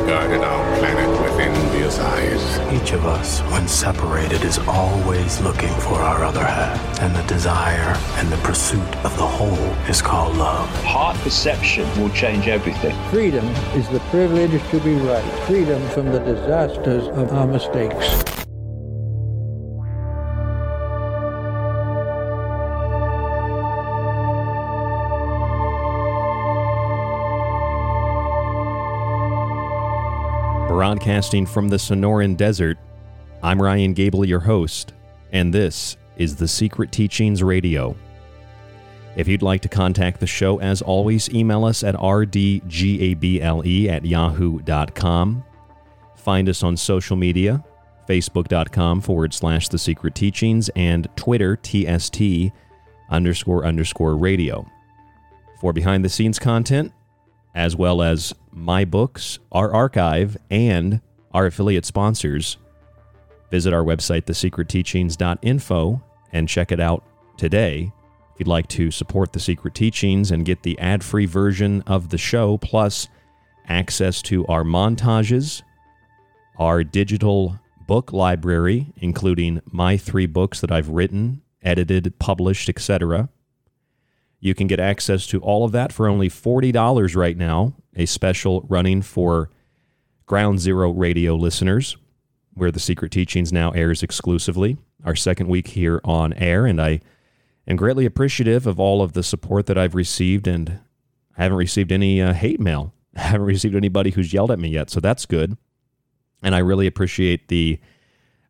regarded our planet with envious eyes. Each of us, when separated, is always looking for our other half, and the desire and the pursuit of the whole is called love. Heart perception will change everything. Freedom is the privilege to be right. Freedom from the disasters of our mistakes. Broadcasting from the Sonoran Desert, I'm Ryan Gable, your host, and this is The Secret Teachings Radio. If you'd like to contact the show, as always, email us at rdgable@yahoo.com. Find us on social media, facebook.com/The Secret Teachings and Twitter, TST__radio. For behind-the-scenes content, as well as my books, our archive, and our affiliate sponsors, visit our website, thesecretteachings.info, and check it out today. If you'd like to support The Secret Teachings and get the ad-free version of the show, plus access to our montages, our digital book library, including my 3 books that I've written, edited, published, etc., You can get access to all of that for only $40 right now, a special running for Ground Zero Radio listeners, where The Secret Teachings now airs exclusively. Our second week here on air, and I am greatly appreciative of all of the support that I've received, and I haven't received any hate mail. I haven't received anybody who's yelled at me yet, so that's good. And I really appreciate the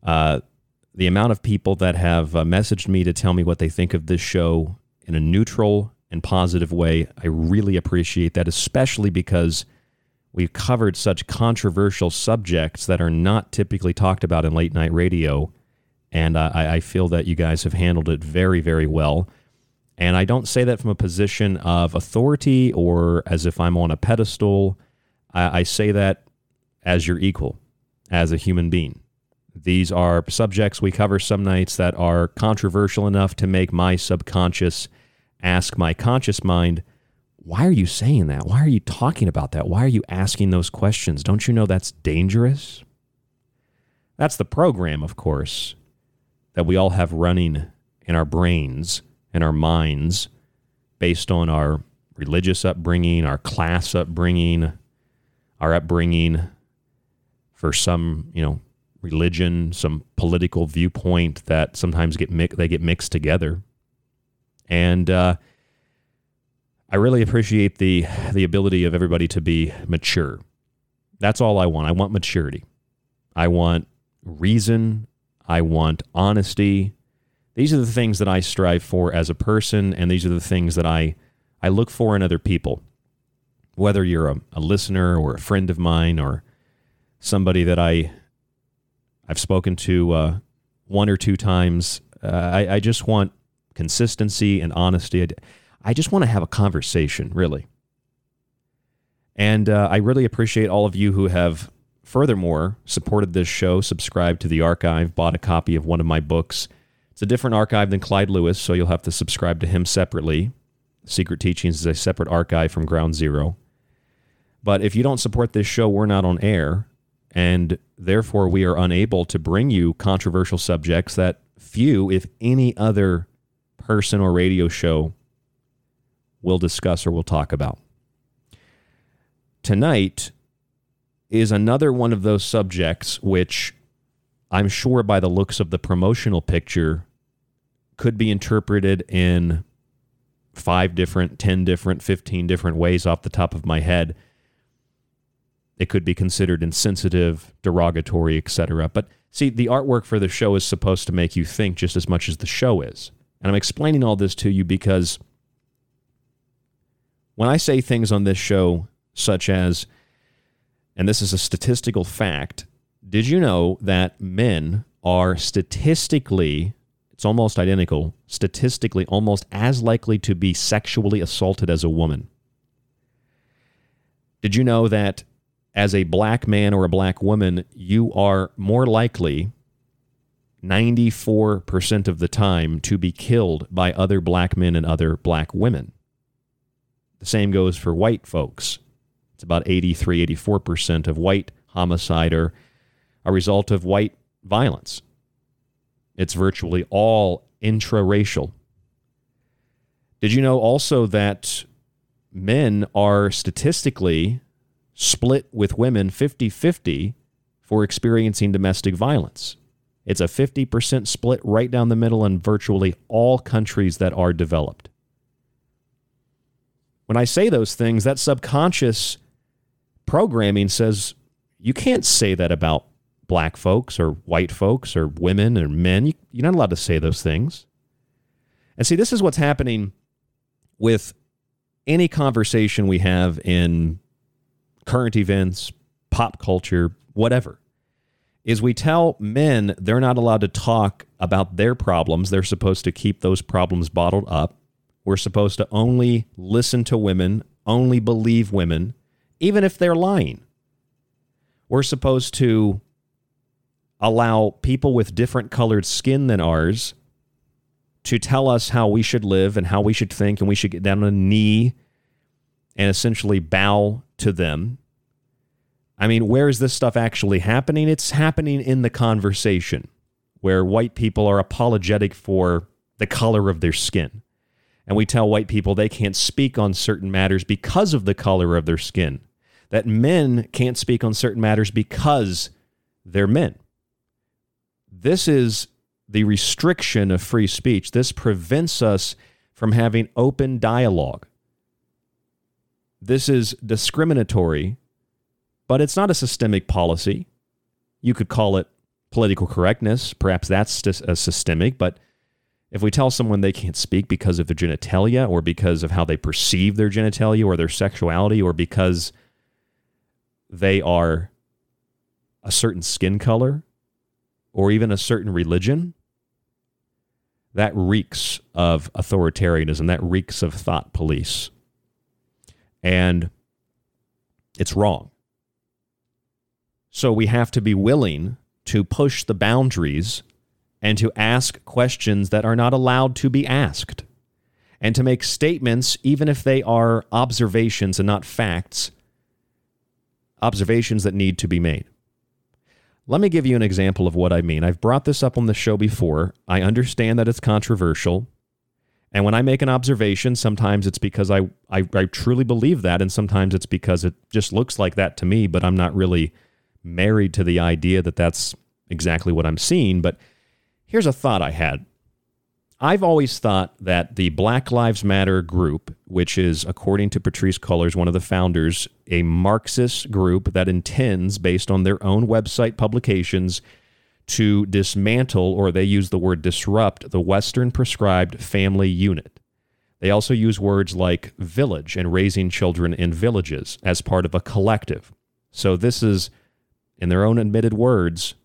amount of people that have messaged me to tell me what they think of this show in a neutral and positive way. I really appreciate that, especially because we've covered such controversial subjects that are not typically talked about in late night radio. And I feel that you guys have handled it very, very well. And I don't say that from a position of authority or as if I'm on a pedestal. I say that as your equal, as a human being. These are subjects we cover some nights that are controversial enough to make my subconscious ask my conscious mind, why are you saying that? Why are you talking about that? Why are you asking those questions? Don't you know that's dangerous? That's the program, of course, that we all have running in our brains and our minds based on our religious upbringing, our class upbringing, our upbringing for some, religion, some political viewpoint that sometimes get mixed together. And I really appreciate the ability of everybody to be mature. That's all I want. I want maturity. I want reason. I want honesty. These are the things that I strive for as a person, and these are the things that I look for in other people. Whether you're a listener or a friend of mine or somebody that I've spoken to one or two times, I just want consistency and honesty. I just want to have a conversation, really. And I really appreciate all of you who have, furthermore, supported this show, subscribed to the archive, bought a copy of one of my books. It's a different archive than Clyde Lewis, so you'll have to subscribe to him separately. Secret Teachings is a separate archive from Ground Zero. But if you don't support this show, we're not on air, and therefore we are unable to bring you controversial subjects that few, if any other person or radio show will discuss or will talk about. Tonight is another one of those subjects which I'm sure by the looks of the promotional picture could be interpreted in 5 different, 10 different, 15 different ways off the top of my head. It could be considered insensitive, derogatory, etc. But see, the artwork for the show is supposed to make you think just as much as the show is. And I'm explaining all this to you because when I say things on this show such as, and this is a statistical fact, did you know that men are statistically, it's almost identical, statistically almost as likely to be sexually assaulted as a woman? Did you know that as a black man or a black woman, you are more likely 94% of the time to be killed by other black men and other black women? The same goes for white folks. It's about 83, 84% of white homicide or a result of white violence. It's virtually all intraracial. Did you know also that men are statistically split with women 50-50 for experiencing domestic violence? It's a 50% split right down the middle in virtually all countries that are developed. When I say those things, that subconscious programming says, you can't say that about black folks or white folks or women or men. You're not allowed to say those things. And see, this is what's happening with any conversation we have in current events, pop culture, whatever, is we tell men they're not allowed to talk about their problems. They're supposed to keep those problems bottled up. We're supposed to only listen to women, only believe women, even if they're lying. We're supposed to allow people with different colored skin than ours to tell us how we should live and how we should think, and we should get down on a knee and essentially bow to them. I mean, where is this stuff actually happening? It's happening in the conversation where white people are apologetic for the color of their skin. and we tell white people they can't speak on certain matters because of the color of their skin, that men can't speak on certain matters because they're men. This is the restriction of free speech. This prevents us from having open dialogue. This is discriminatory, but it's not a systemic policy. You could call it political correctness. Perhaps that's a systemic, but if we tell someone they can't speak because of their genitalia or because of how they perceive their genitalia or their sexuality or because they are a certain skin color or even a certain religion, that reeks of authoritarianism. That reeks of thought police. And it's wrong. So we have to be willing to push the boundaries and to ask questions that are not allowed to be asked, and to make statements, even if they are observations and not facts, observations that need to be made. Let me give you an example of what I mean. I've brought this up on the show before. I understand that it's controversial. And when I make an observation, sometimes it's because I truly believe that, and sometimes it's because it just looks like that to me, but I'm not really married to the idea that that's exactly what I'm seeing. But here's a thought I had. I've always thought that the Black Lives Matter group, which is, according to Patrisse Cullors, one of the founders, a Marxist group that intends, based on their own website publications, to dismantle, or they use the word disrupt, the Western prescribed family unit. They also use words like village and raising children in villages as part of a collective. So this is, in their own admitted words,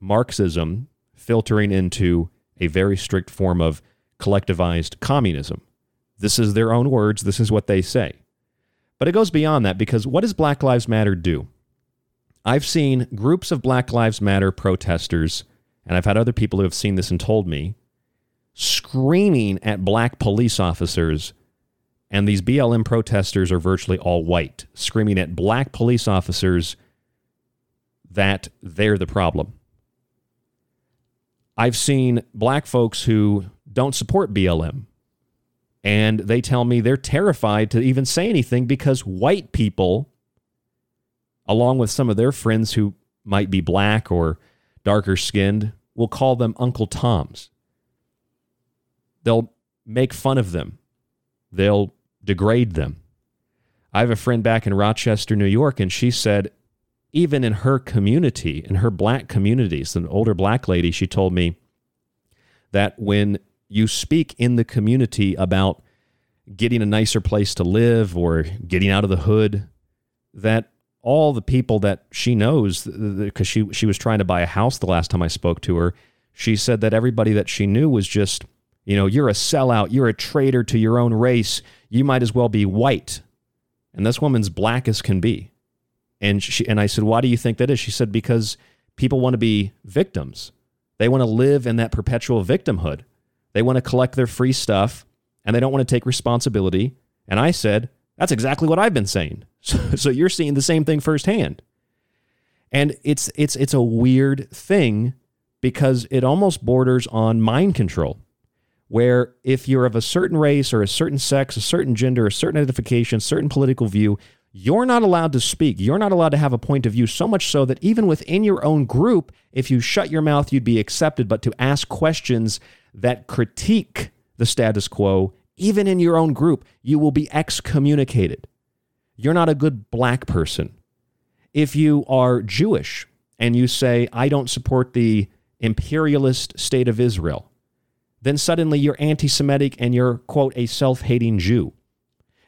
Marxism filtering into a very strict form of collectivized communism. This is their own words. This is what they say. But it goes beyond that, because what does Black Lives Matter do? I've seen groups of Black Lives Matter protesters, and I've had other people who have seen this and told me, screaming at black police officers, and these BLM protesters are virtually all white, screaming at black police officers that they're the problem. I've seen black folks who don't support BLM, and they tell me they're terrified to even say anything because white people, along with some of their friends who might be black or darker skinned, will call them Uncle Toms. They'll make fun of them. They'll degrade them. I have a friend back in Rochester, New York, and she said, even in her community, in her black communities, an older black lady, she told me that when you speak in the community about getting a nicer place to live or getting out of the hood, that all the people that she knows, because she was trying to buy a house the last time I spoke to her, she said that everybody that she knew was just, you know, you're a sellout, you're a traitor to your own race, you might as well be white. And this woman's black as can be. And I said, why do you think that is? She said, because people want to be victims. They want to live in that perpetual victimhood. They want to collect their free stuff, and they don't want to take responsibility. And I said, that's exactly what I've been saying. So you're seeing the same thing firsthand. And it's a weird thing, because it almost borders on mind control, where if you're of a certain race or a certain sex, a certain gender, a certain identification, certain political view, you're not allowed to speak. You're not allowed to have a point of view, so much so that even within your own group, if you shut your mouth, you'd be accepted. But to ask questions that critique the status quo, even in your own group, you will be excommunicated. You're not a good black person. If you are Jewish and you say, I don't support the imperialist state of Israel, then suddenly you're anti-Semitic and you're, quote, a self-hating Jew.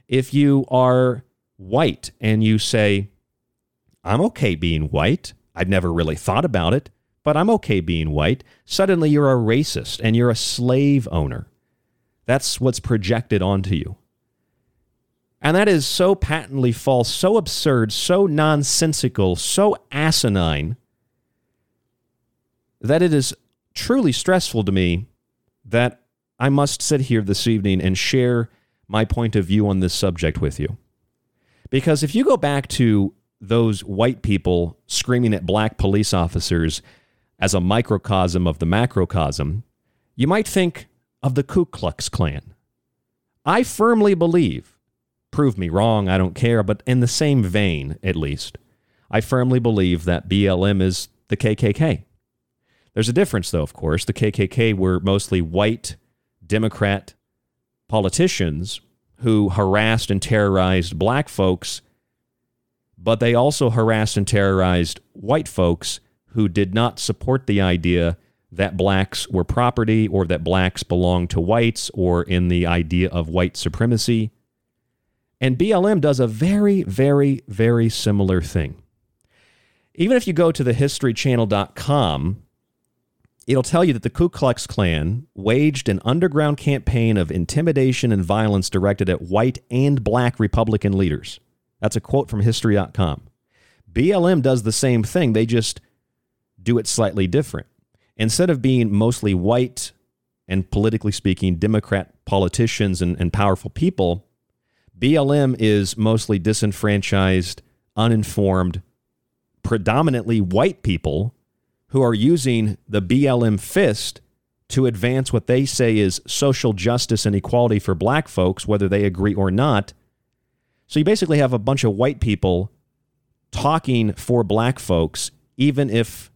If you are white and you say, I'm okay being white, I've never really thought about it, but I'm okay being white, suddenly you're a racist and you're a slave owner. That's what's projected onto you. And that is so patently false, so absurd, so nonsensical, so asinine, that it is truly stressful to me that I must sit here this evening and share my point of view on this subject with you. Because if you go back to those white people screaming at black police officers as a microcosm of the macrocosm, you might think of the Ku Klux Klan. I firmly believe, prove me wrong, I don't care, but in the same vein, at least, I firmly believe that BLM is the KKK. There's a difference, though, of course. The KKK were mostly white Democrat politicians who harassed and terrorized black folks, but they also harassed and terrorized white folks who did not support the idea that blacks were property or that blacks belong to whites or in the idea of white supremacy. And BLM does a very, very, very similar thing. Even if you go to the historychannel.com, it'll tell you that the Ku Klux Klan waged an underground campaign of intimidation and violence directed at white and black Republican leaders. That's a quote from history.com. BLM does the same thing. They just do it slightly different. Instead of being mostly white and politically speaking Democrat politicians and powerful people, BLM is mostly disenfranchised, uninformed, predominantly white people who are using the BLM fist to advance what they say is social justice and equality for black folks, whether they agree or not. So you basically have a bunch of white people talking for black folks, even if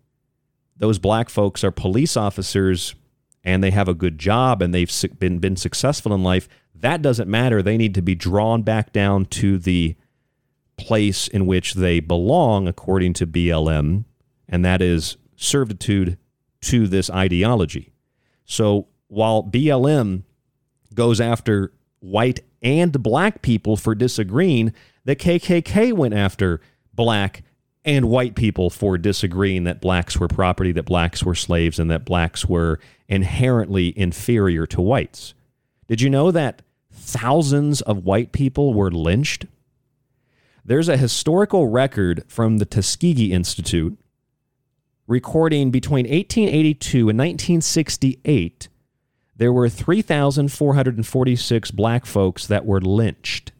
those black folks are police officers and they have a good job and they've been successful in life. That doesn't matter. They need to be drawn back down to the place in which they belong, according to BLM, and that is servitude to this ideology. So while BLM goes after white and black people for disagreeing, the KKK went after black and white people for disagreeing that blacks were property, that blacks were slaves, and that blacks were inherently inferior to whites. Did you know that thousands of white people were lynched? There's a historical record from the Tuskegee Institute recording between 1882 and 1968, there were 3,446 black folks that were lynched.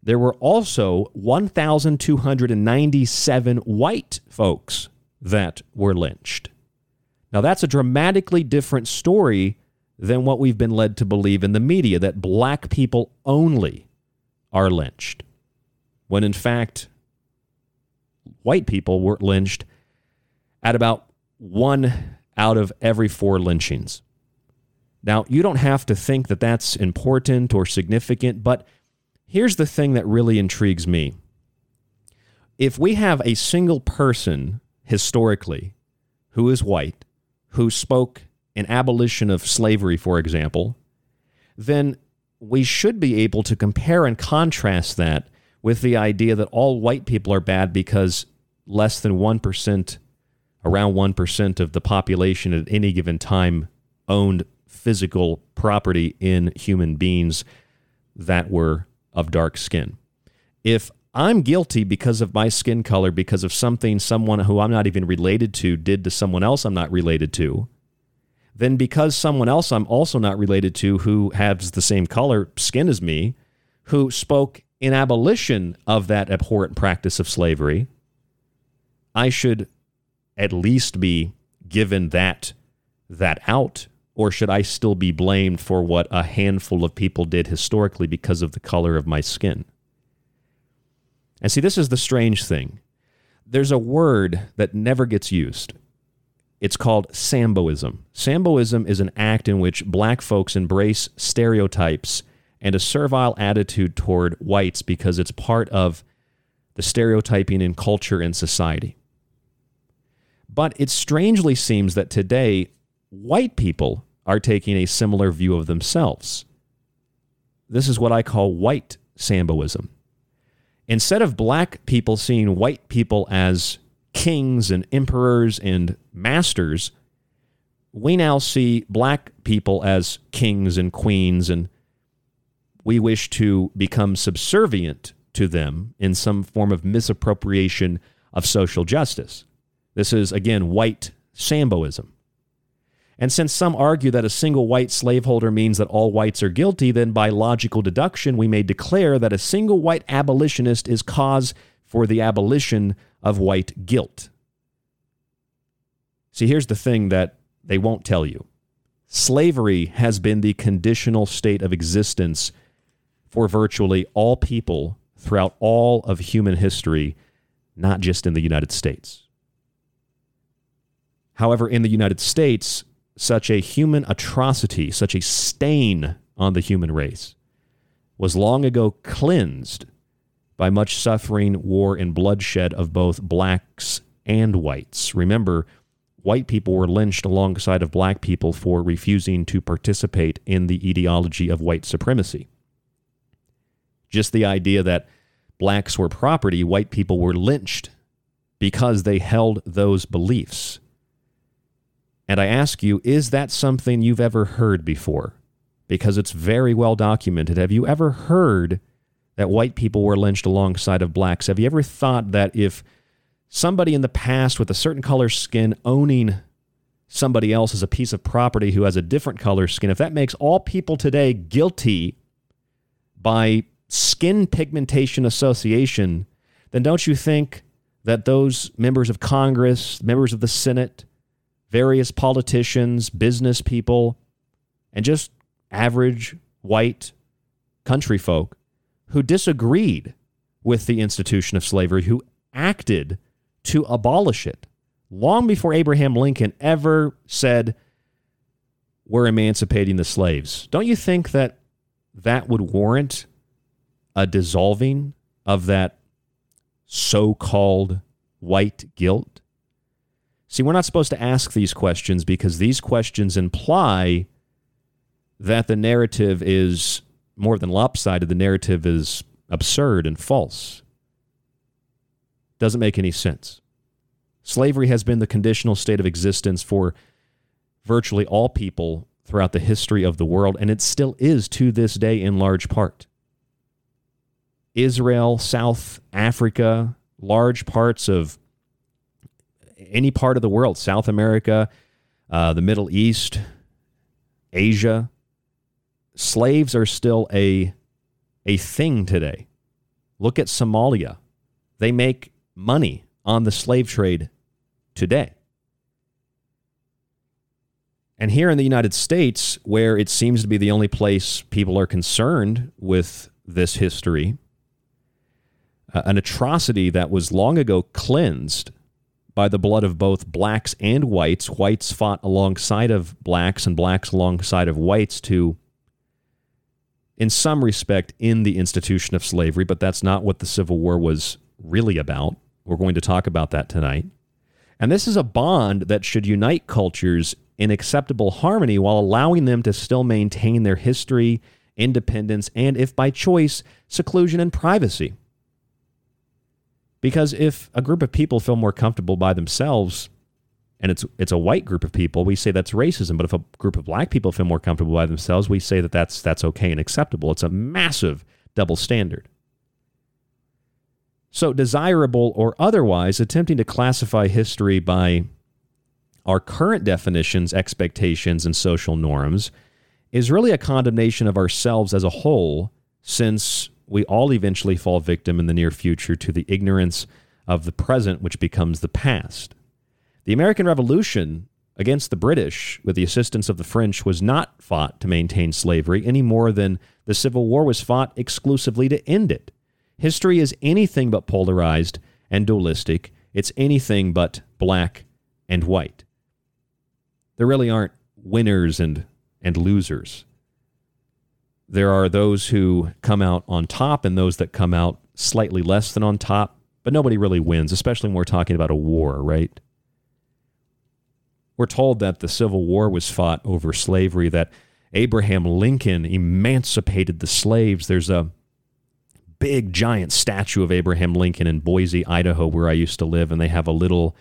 There were also 1,297 white folks that were lynched. Now, that's a dramatically different story than what we've been led to believe in the media, that black people only are lynched, when in fact, white people were lynched at about 1 out of every 4 lynchings. Now, you don't have to think that that's important or significant, but here's the thing that really intrigues me. If we have a single person historically who is white, who spoke in abolition of slavery, for example, then we should be able to compare and contrast that with the idea that all white people are bad because less than 1%, around 1% of the population at any given time owned physical property in human beings that were of dark skin. If I'm guilty because of my skin color, because of something someone who I'm not even related to did to someone else I'm not related to, then because someone else I'm also not related to who has the same color skin as me, who spoke in abolition of that abhorrent practice of slavery, I should at least be given that out. Or should I still be blamed for what a handful of people did historically because of the color of my skin? And see, this is the strange thing. There's a word that never gets used. It's called Samboism. Samboism is an act in which black folks embrace stereotypes and a servile attitude toward whites because it's part of the stereotyping in culture and society. But it strangely seems that today, white people are taking a similar view of themselves. This is what I call white Samboism. Instead of black people seeing white people as kings and emperors and masters, we now see black people as kings and queens, and we wish to become subservient to them in some form of misappropriation of social justice. This is, again, white Samboism. And since some argue that a single white slaveholder means that all whites are guilty, then by logical deduction, we may declare that a single white abolitionist is cause for the abolition of white guilt. See, here's the thing that they won't tell you. Slavery has been the conditional state of existence for virtually all people throughout all of human history, not just in the United States. However, in the United States, such a human atrocity, such a stain on the human race, was long ago cleansed by much suffering, war, and bloodshed of both blacks and whites. Remember, white people were lynched alongside of black people for refusing to participate in the ideology of white supremacy. Just the idea that blacks were property, white people were lynched because they held those beliefs. And I ask you, is that something you've ever heard before? Because it's very well documented. Have you ever heard that white people were lynched alongside of blacks? Have you ever thought that if somebody in the past with a certain color skin owning somebody else as a piece of property who has a different color skin, if that makes all people today guilty by skin pigmentation association, then don't you think that those members of Congress, members of the Senate, various politicians, business people, and just average white country folk who disagreed with the institution of slavery, who acted to abolish it long before Abraham Lincoln ever said, we're emancipating the slaves, don't you think that that would warrant a dissolving of that so-called white guilt? See, we're not supposed to ask these questions because these questions imply that the narrative is more than lopsided. The narrative is absurd and false. Doesn't make any sense. Slavery has been the conditional state of existence for virtually all people throughout the history of the world, and it still is to this day in large part. Israel, South Africa, large parts of any part of the world, South America, the Middle East, Asia, slaves are still a thing today. Look at Somalia. They make money on the slave trade today. And here in the United States, where it seems to be the only place people are concerned with this history, an atrocity that was long ago cleansed by the blood of both blacks and whites. Whites fought alongside of blacks and blacks alongside of whites to, in some respect, end the institution of slavery, but that's not what the Civil War was really about. We're going to talk about that tonight. And this is a bond that should unite cultures in acceptable harmony while allowing them to still maintain their history, independence, and, if by choice, seclusion and privacy. Because if a group of people feel more comfortable by themselves, and it's a white group of people, we say that's racism. But if a group of black people feel more comfortable by themselves, we say that that's okay and acceptable. It's a massive double standard. So desirable or otherwise, attempting to classify history by our current definitions, expectations, and social norms is really a condemnation of ourselves as a whole, since we all eventually fall victim in the near future to the ignorance of the present, which becomes the past. The American Revolution against the British, with the assistance of the French, was not fought to maintain slavery any more than the Civil War was fought exclusively to end it. History is anything but polarized and dualistic. It's anything but black and white. There really aren't winners and losers. There are those who come out on top and those that come out slightly less than on top, but nobody really wins, especially when we're talking about a war, right? We're told that the Civil War was fought over slavery, that Abraham Lincoln emancipated the slaves. There's a big, giant statue of Abraham Lincoln in Boise, Idaho, where I used to live, and they have a little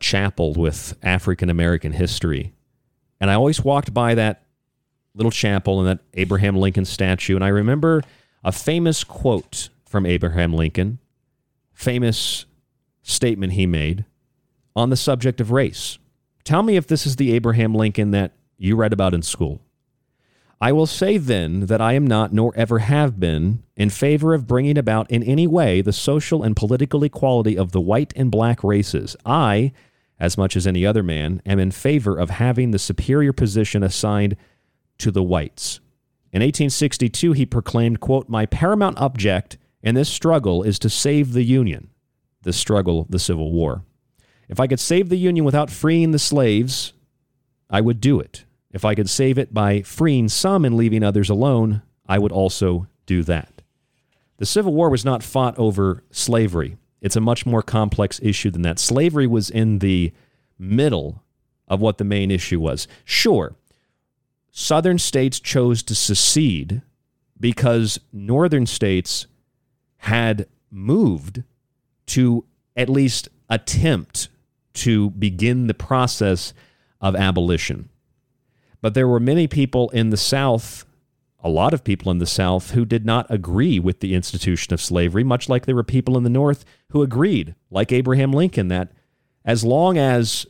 chapel with African-American history. And I always walked by that little chapel and that Abraham Lincoln statue. And I remember a famous quote from Abraham Lincoln, famous statement he made on the subject of race. Tell me if this is the Abraham Lincoln that you read about in school. I will say then that I am not, nor ever have been, in favor of bringing about in any way the social and political equality of the white and black races. I, as much as any other man, am in favor of having the superior position assigned to the whites. In 1862, he proclaimed, quote, "My paramount object in this struggle is to save the Union." The struggle, the Civil War. "If I could save the Union without freeing the slaves, I would do it. If I could save it by freeing some and leaving others alone, I would also do that." The Civil War was not fought over slavery. It's a much more complex issue than that. Slavery was in the middle of what the main issue was. Sure, Southern states chose to secede because Northern states had moved to at least attempt to begin the process of abolition. But there were many people in the South, a lot of people in the South, who did not agree with the institution of slavery, much like there were people in the North who agreed, like Abraham Lincoln, that as long as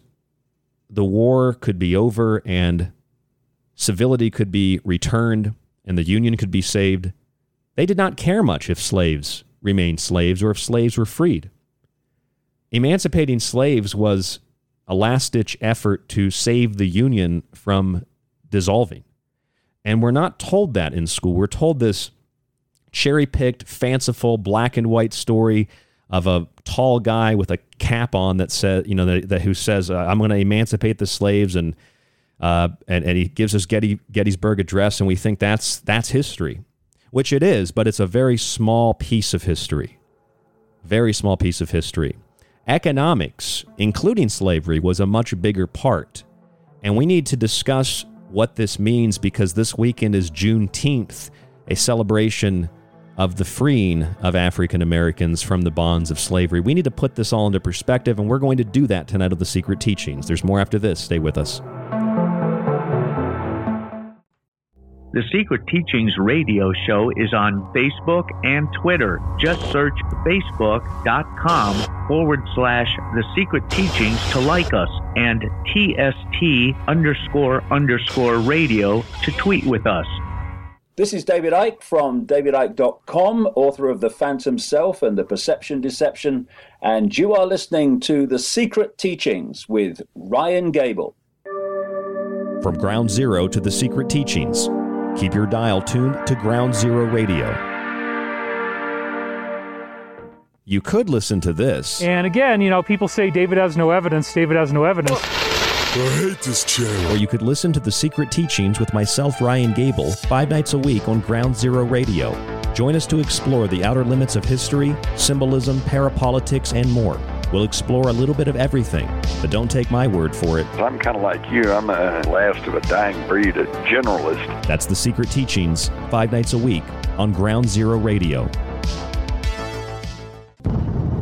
the war could be over and civility could be returned and the Union could be saved, they did not care much if slaves remained slaves or if slaves were freed. Emancipating slaves was a last-ditch effort to save the Union from dissolving. And we're not told that in school. We're told this cherry-picked, fanciful, black-and-white story of a tall guy with a cap on that says, you know, who says, "I'm going to emancipate the slaves," and he gives us Gettysburg Address, and we think that's history, which it is, but it's a very small piece of history. Very small piece of history. Economics, including slavery, was a much bigger part. And we need to discuss what this means, because this weekend is Juneteenth, a celebration of the freeing of African Americans from the bonds of slavery. We need to put this all into perspective, and we're going to do that tonight with The Secret Teachings. There's more after this. Stay with us. The Secret Teachings radio show is on Facebook and Twitter. Just search facebook.com/ The Secret Teachings to like us, and TST__radio to tweet with us. This is David Icke from davidicke.com, author of The Phantom Self and The Perception Deception, and you are listening to The Secret Teachings with Ryan Gable. From Ground Zero to The Secret Teachings. Keep your dial tuned to Ground Zero Radio. You could listen to this. And again, you know, people say David has no evidence. David has no evidence. I hate this channel. Or you could listen to The Secret Teachings with myself, Ryan Gable, 5 nights a week on Ground Zero Radio. Join us to explore the outer limits of history, symbolism, parapolitics, and more. We'll explore a little bit of everything, but don't take my word for it. I'm kind of like you. I'm a last of a dying breed, a generalist. That's The Secret Teachings, 5 nights a week on Ground Zero Radio.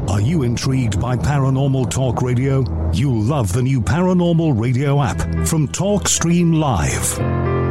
Are you intrigued by Paranormal Talk Radio? You'll love the new Paranormal Radio app from TalkStream Live.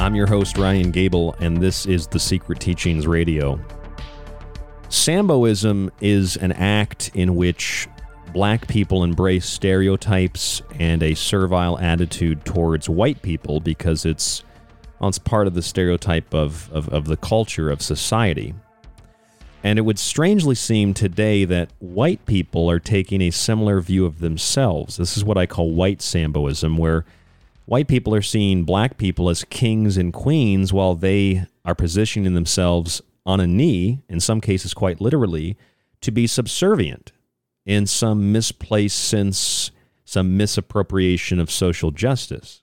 I'm your host, Ryan Gable, and this is The Secret Teachings Radio. Samboism is an act in which black people embrace stereotypes and a servile attitude towards white people because it's part of the stereotype of the culture of society. And it would strangely seem today that white people are taking a similar view of themselves. This is what I call white Samboism, where white people are seeing black people as kings and queens while they are positioning themselves on a knee, in some cases quite literally, to be subservient in some misplaced sense, some misappropriation of social justice.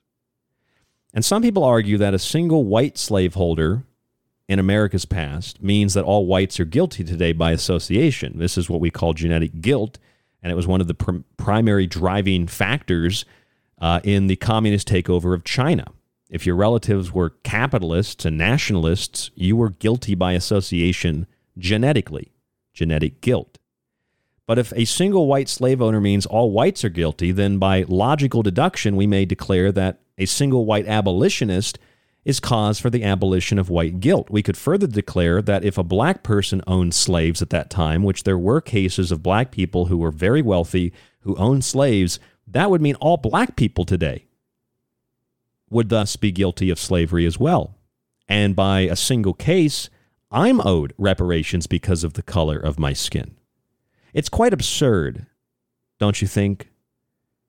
And some people argue that a single white slaveholder in America's past means that all whites are guilty today by association. This is what we call genetic guilt, and it was one of the primary driving factors in the communist takeover of China. If your relatives were capitalists and nationalists, you were guilty by association genetically, genetic guilt. But if a single white slave owner means all whites are guilty, then by logical deduction, we may declare that a single white abolitionist is cause for the abolition of white guilt. We could further declare that if a black person owned slaves at that time, which there were cases of black people who were very wealthy, who owned slaves, that would mean all black people today would thus be guilty of slavery as well. And by a single case, I'm owed reparations because of the color of my skin. It's quite absurd, don't you think?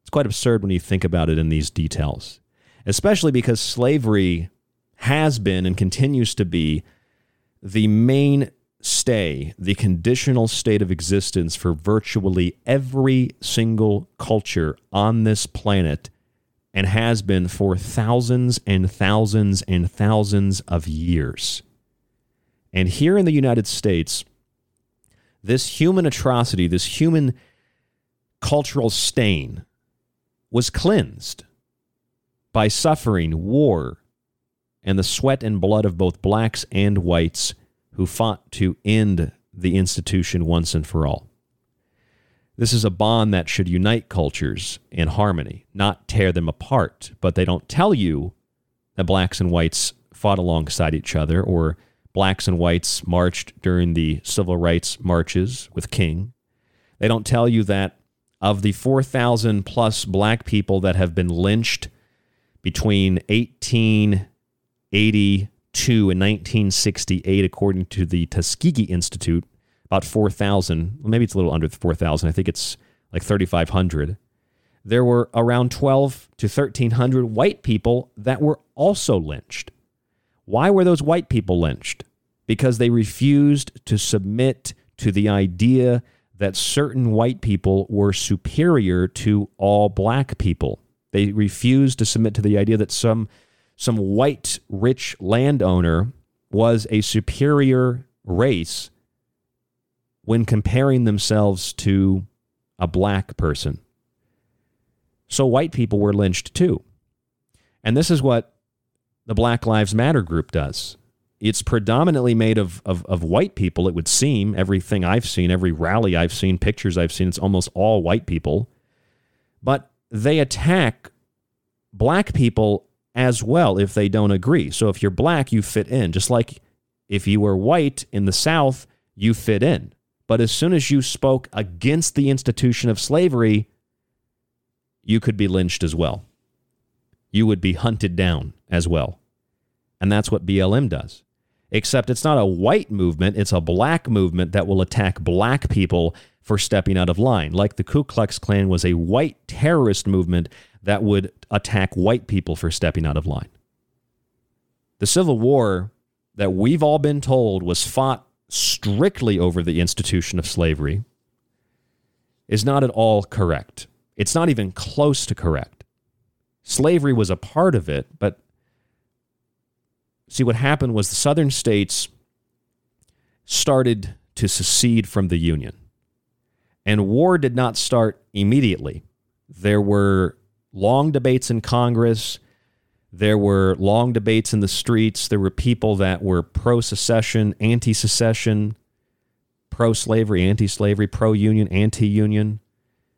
It's quite absurd when you think about it in these details, especially because slavery has been and continues to be the mainstay, the conditional state of existence for virtually every single culture on this planet, and has been for thousands and thousands and thousands of years. And here in the United States, this human atrocity, this human cultural stain was cleansed by suffering, war, and the sweat and blood of both blacks and whites who fought to end the institution once and for all. This is a bond that should unite cultures in harmony, not tear them apart. But they don't tell you that blacks and whites fought alongside each other, or blacks and whites marched during the civil rights marches with King. They don't tell you that of the 4,000 plus black people that have been lynched between 1880 and 1968, according to the Tuskegee Institute, about 4,000, maybe it's a little under 4,000, I think it's like 3,500. There were around 12 to 1,300 white people that were also lynched. Why were those white people lynched? Because they refused to submit to the idea that certain white people were superior to all black people. They refused to submit to the idea that some white rich landowner was a superior race when comparing themselves to a black person. So white people were lynched too. And this is what the Black Lives Matter group does. It's predominantly made of white people, it would seem. Everything I've seen, every rally I've seen, pictures I've seen, it's almost all white people. But they attack black people as well if they don't agree. So if you're black, you fit in. Just like if you were white in the South, you fit in. But as soon as you spoke against the institution of slavery, you could be lynched as well. You would be hunted down as well. And that's what BLM does. Except it's not a white movement, it's a black movement that will attack black people for stepping out of line. Like the Ku Klux Klan was a white terrorist movement that would attack white people for stepping out of line. The Civil War that we've all been told was fought strictly over the institution of slavery is not at all correct. It's not even close to correct. Slavery was a part of it, but see, what happened was the southern states started to secede from the Union. And war did not start immediately. There were long debates in Congress. There were long debates in the streets. There were people that were pro-secession, anti-secession, pro-slavery, anti-slavery, pro-union, anti-union.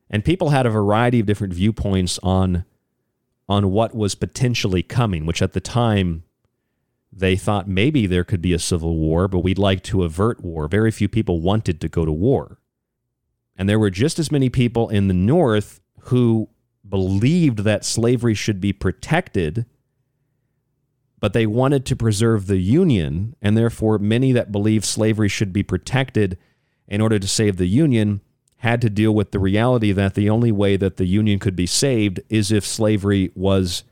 And people had a variety of different viewpoints on what was potentially coming, which at the time they thought maybe there could be a civil war, but we'd like to avert war. Very few people wanted to go to war. And there were just as many people in the North who believed that slavery should be protected, but they wanted to preserve the Union, and therefore many that believed slavery should be protected in order to save the Union had to deal with the reality that the only way that the Union could be saved is if slavery was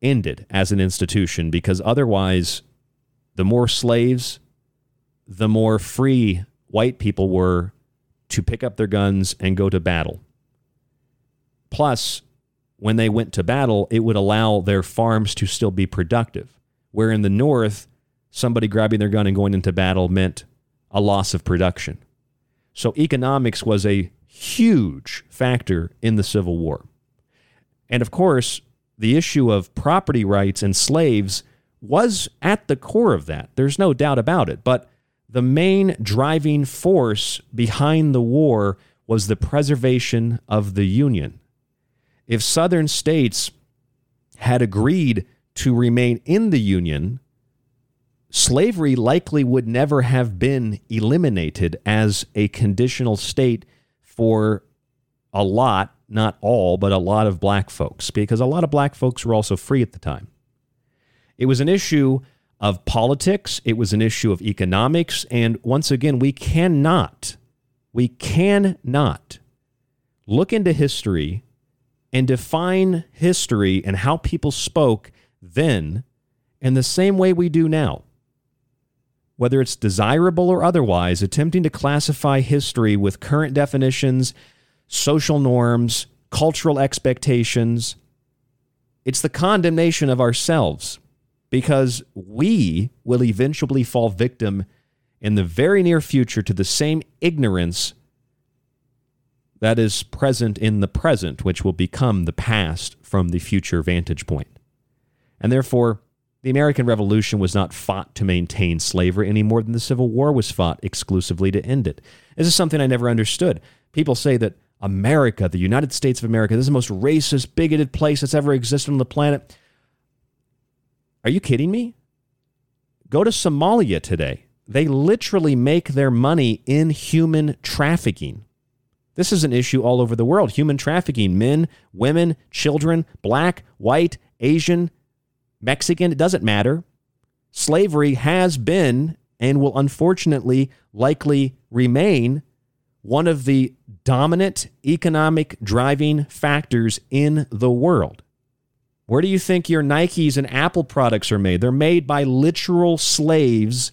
ended as an institution, because otherwise, the more slaves, the more free white people were to pick up their guns and go to battle. Plus, when they went to battle, it would allow their farms to still be productive, where in the North, somebody grabbing their gun and going into battle meant a loss of production. So economics was a huge factor in the Civil War. And of course, the issue of property rights and slaves was at the core of that. There's no doubt about it. But the main driving force behind the war was the preservation of the Union. If Southern states had agreed to remain in the Union, slavery likely would never have been eliminated as a conditional state for a lot, not all, but a lot of black folks, because a lot of black folks were also free at the time. It was an issue of politics. It was an issue of economics. And once again, we cannot look into history and define history and how people spoke then in the same way we do now. Whether it's desirable or otherwise, attempting to classify history with current definitions, social norms, cultural expectations, it's the condemnation of ourselves, because we will eventually fall victim in the very near future to the same ignorance that is present in the present, which will become the past from the future vantage point. And therefore, the American Revolution was not fought to maintain slavery any more than the Civil War was fought exclusively to end it. This is something I never understood. People say that America, the United States of America, this is the most racist, bigoted place that's ever existed on the planet. Are you kidding me? Go to Somalia today. They literally make their money in human trafficking. This is an issue all over the world. Human trafficking, men, women, children, black, white, Asian, Mexican, it doesn't matter. Slavery has been and will unfortunately likely remain one of the dominant economic driving factors in the world. Where do you think your Nikes and Apple products are made? They're made by literal slaves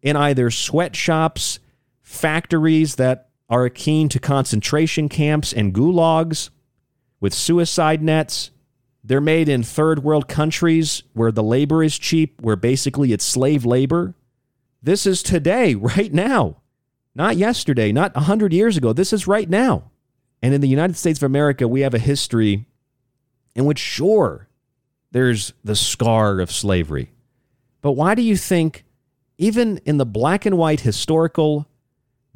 in either sweatshops, factories that are akin to concentration camps and gulags with suicide nets. They're made in third world countries where the labor is cheap, where basically it's slave labor. This is today, right now. Not yesterday, not 100 years ago. This is right now. And in the United States of America, we have a history in which, sure, there's the scar of slavery. But why do you think, even in the black and white historical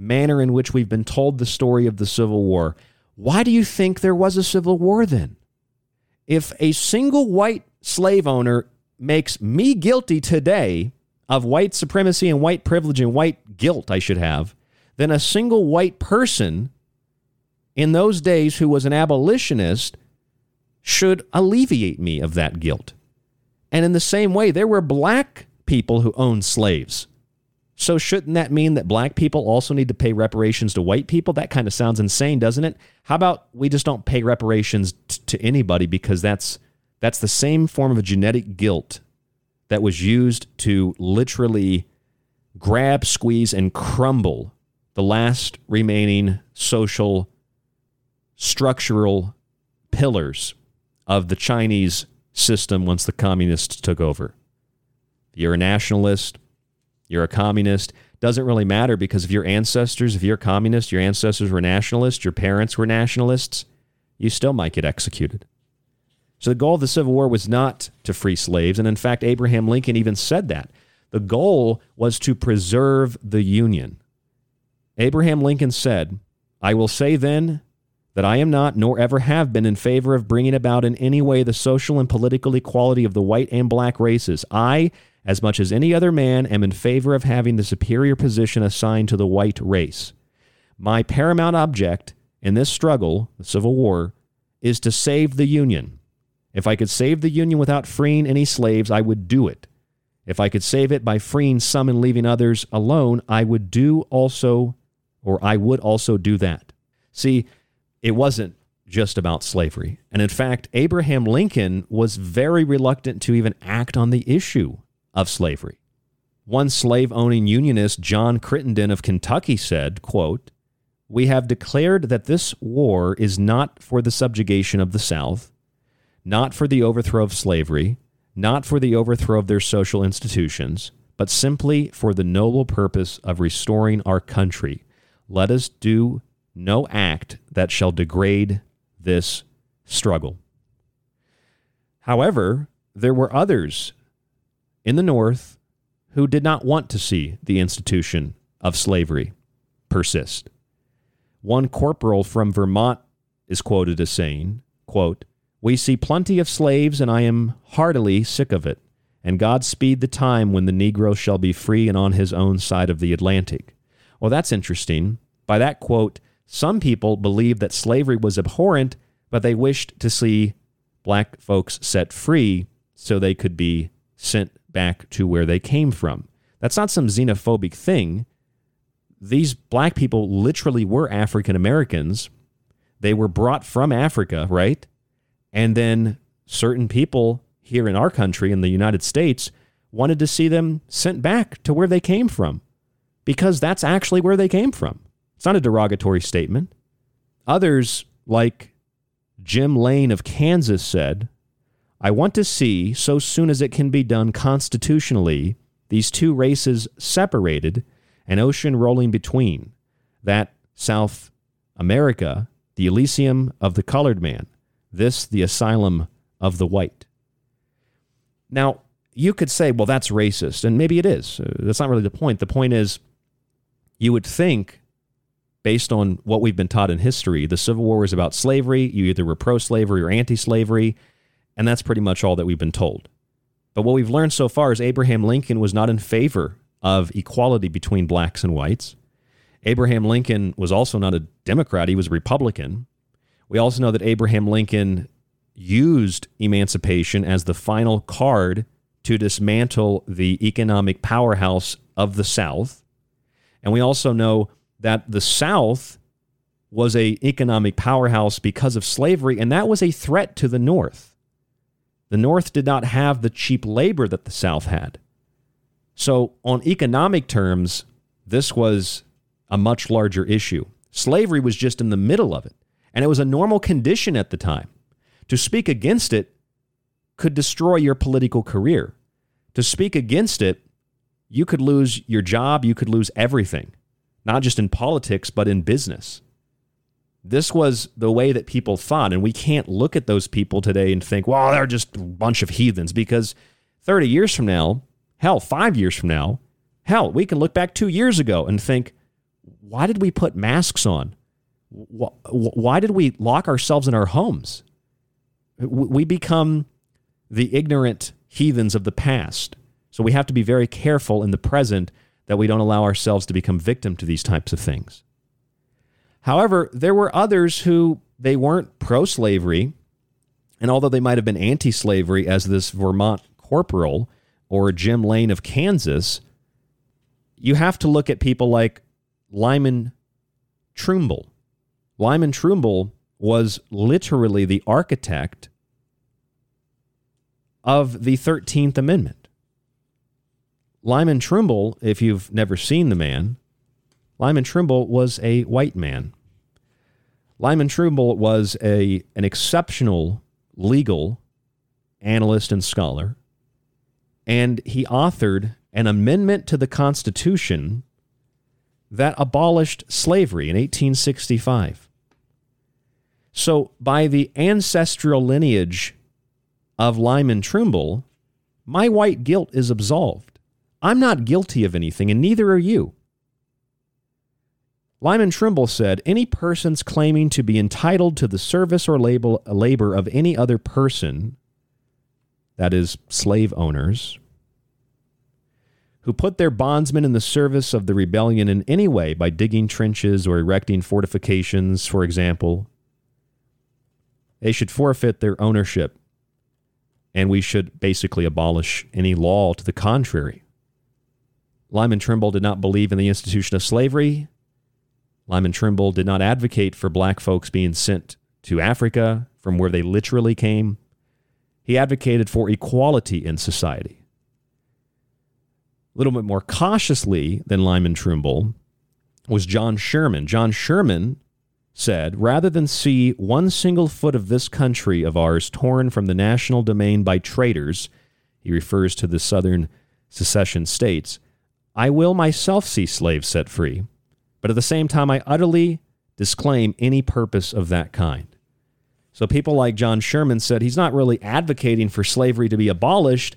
manner in which we've been told the story of the Civil War, why do you think there was a Civil War then? If a single white slave owner makes me guilty today of white supremacy and white privilege and white guilt, I should have, then a single white person in those days who was an abolitionist should alleviate me of that guilt. And in the same way, there were black people who owned slaves. So shouldn't that mean that black people also need to pay reparations to white people? That kind of sounds insane, doesn't it? How about we just don't pay reparations to anybody, because that's the same form of genetic guilt that was used to literally grab, squeeze, and crumble the last remaining social structural pillars of the Chinese system once the communists took over. You're a nationalist. You're a communist. doesn't really matter, because if your ancestors, if you're communist, your ancestors were nationalists, your parents were nationalists, you still might get executed. So the goal of the Civil War was not to free slaves. And in fact, Abraham Lincoln even said that. The goal was to preserve the Union. Abraham Lincoln said, "I will say then that I am not, nor ever have been, in favor of bringing about in any way the social and political equality of the white and black races. I, as much as any other man, am in favor of having the superior position assigned to the white race. My paramount object in this struggle, the Civil War, is to save the Union. If I could save the Union without freeing any slaves, I would do it. If I could save it by freeing some and leaving others alone, I would also do that. See, it wasn't just about slavery. And in fact, Abraham Lincoln was very reluctant to even act on the issue of slavery. One slave-owning unionist, John Crittenden of Kentucky, said, quote, "We have declared that this war is not for the subjugation of the South, not for the overthrow of slavery, not for the overthrow of their social institutions, but simply for the noble purpose of restoring our country. Let us do no act that shall degrade this struggle." However, there were others in the North who did not want to see the institution of slavery persist. One corporal from Vermont is quoted as saying, quote, "We see plenty of slaves, and I am heartily sick of it, and God speed the time when the Negro shall be free and on his own side of the Atlantic." Well, that's interesting. By that quote, some people believed that slavery was abhorrent, but they wished to see black folks set free so they could be sent back to where they came from. That's not some xenophobic thing. These black people literally were African Americans. They were brought from Africa, right? And then certain people here in our country, in the United States, wanted to see them sent back to where they came from, because that's actually where they came from. It's not a derogatory statement. Others, like Jim Lane of Kansas, said, "I want to see, so soon as it can be done constitutionally, these two races separated, an ocean rolling between, that South America, the Elysium of the colored man, this, the asylum of the white." Now, you could say, well, that's racist, and maybe it is. That's not really the point. The point is, you would think, based on what we've been taught in history, the Civil War was about slavery. You either were pro-slavery or anti-slavery, and that's pretty much all that we've been told. But what we've learned so far is Abraham Lincoln was not in favor of equality between blacks and whites. Abraham Lincoln was also not a Democrat. He was a Republican. We also know that Abraham Lincoln used emancipation as the final card to dismantle the economic powerhouse of the South. And we also know that the South was an economic powerhouse because of slavery, and that was a threat to the North. The North did not have the cheap labor that the South had. So on economic terms, this was a much larger issue. Slavery was just in the middle of it. And it was a normal condition at the time. To speak against it could destroy your political career. To speak against it, you could lose your job, you could lose everything, not just in politics, but in business. This was the way that people thought, and we can't look at those people today and think, well, they're just a bunch of heathens, because 30 years from now, hell, 5 years from now, hell, we can look back 2 years ago and think, why did we put masks on? Why did we lock ourselves in our homes? We become the ignorant heathens of the past. So we have to be very careful in the present that we don't allow ourselves to become victim to these types of things. However, there were others who, they weren't pro-slavery, and although they might have been anti-slavery, as this Vermont corporal or Jim Lane of Kansas, you have to look at people like Lyman Trumbull. Lyman Trumbull was literally the architect of the 13th Amendment. Lyman Trumbull, if you've never seen the man, Lyman Trumbull was a white man. Lyman Trumbull was an exceptional legal analyst and scholar, and he authored an amendment to the Constitution that abolished slavery in 1865. So by the ancestral lineage of Lyman Trumbull, my white guilt is absolved. I'm not guilty of anything, and neither are you. Lyman Trumbull said, any persons claiming to be entitled to the service or labor of any other person, that is, slave owners, who put their bondsmen in the service of the rebellion in any way by digging trenches or erecting fortifications, for example, they should forfeit their ownership, and we should basically abolish any law to the contrary. Lyman Trumbull did not believe in the institution of slavery. Lyman Trumbull did not advocate for black folks being sent to Africa from where they literally came. He advocated for equality in society. A little bit more cautiously than Lyman Trumbull was John Sherman. John Sherman said, rather than see one single foot of this country of ours torn from the national domain by traitors, he refers to the southern secession states, I will myself see slaves set free. But at the same time, I utterly disclaim any purpose of that kind. So people like John Sherman said he's not really advocating for slavery to be abolished.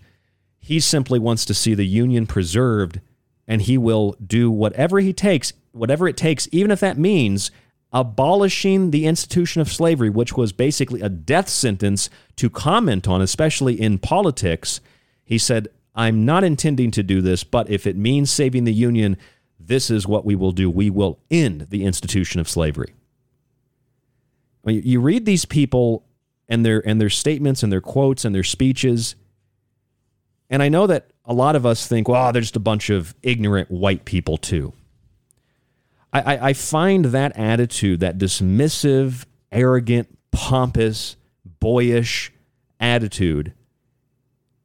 He simply wants to see the Union preserved, and he will do whatever it takes, even if that means abolishing the institution of slavery, which was basically a death sentence to comment on, especially in politics. He said, I'm not intending to do this, but if it means saving the Union, this is what we will do. We will end the institution of slavery. You read these people and their statements and their quotes and their speeches, and I know that a lot of us think, well, they're just a bunch of ignorant white people too. I find that attitude, that dismissive, arrogant, pompous, boyish attitude,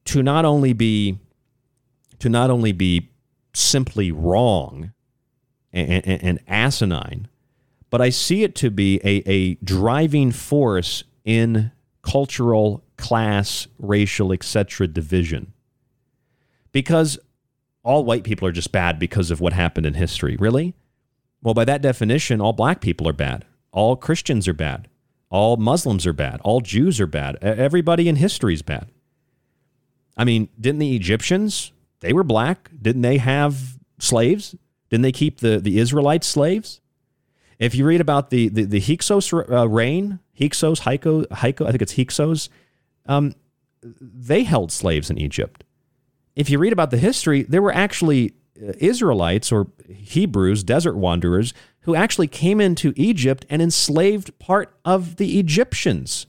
to not only be simply wrong and asinine, but I see it to be a driving force in cultural, class, racial, etc. division. Because all white people are just bad because of what happened in history. Really? Well, by that definition, all black people are bad. All Christians are bad. All Muslims are bad. All Jews are bad. Everybody in history is bad. I mean, didn't the Egyptians, they were black. Didn't they have slaves? Didn't they keep the Israelites slaves? If you read about the Hyksos reign, Hyksos, I think it's Hyksos, they held slaves in Egypt. If you read about the history, there were actually Israelites or Hebrews, desert wanderers, who actually came into Egypt and enslaved part of the Egyptians.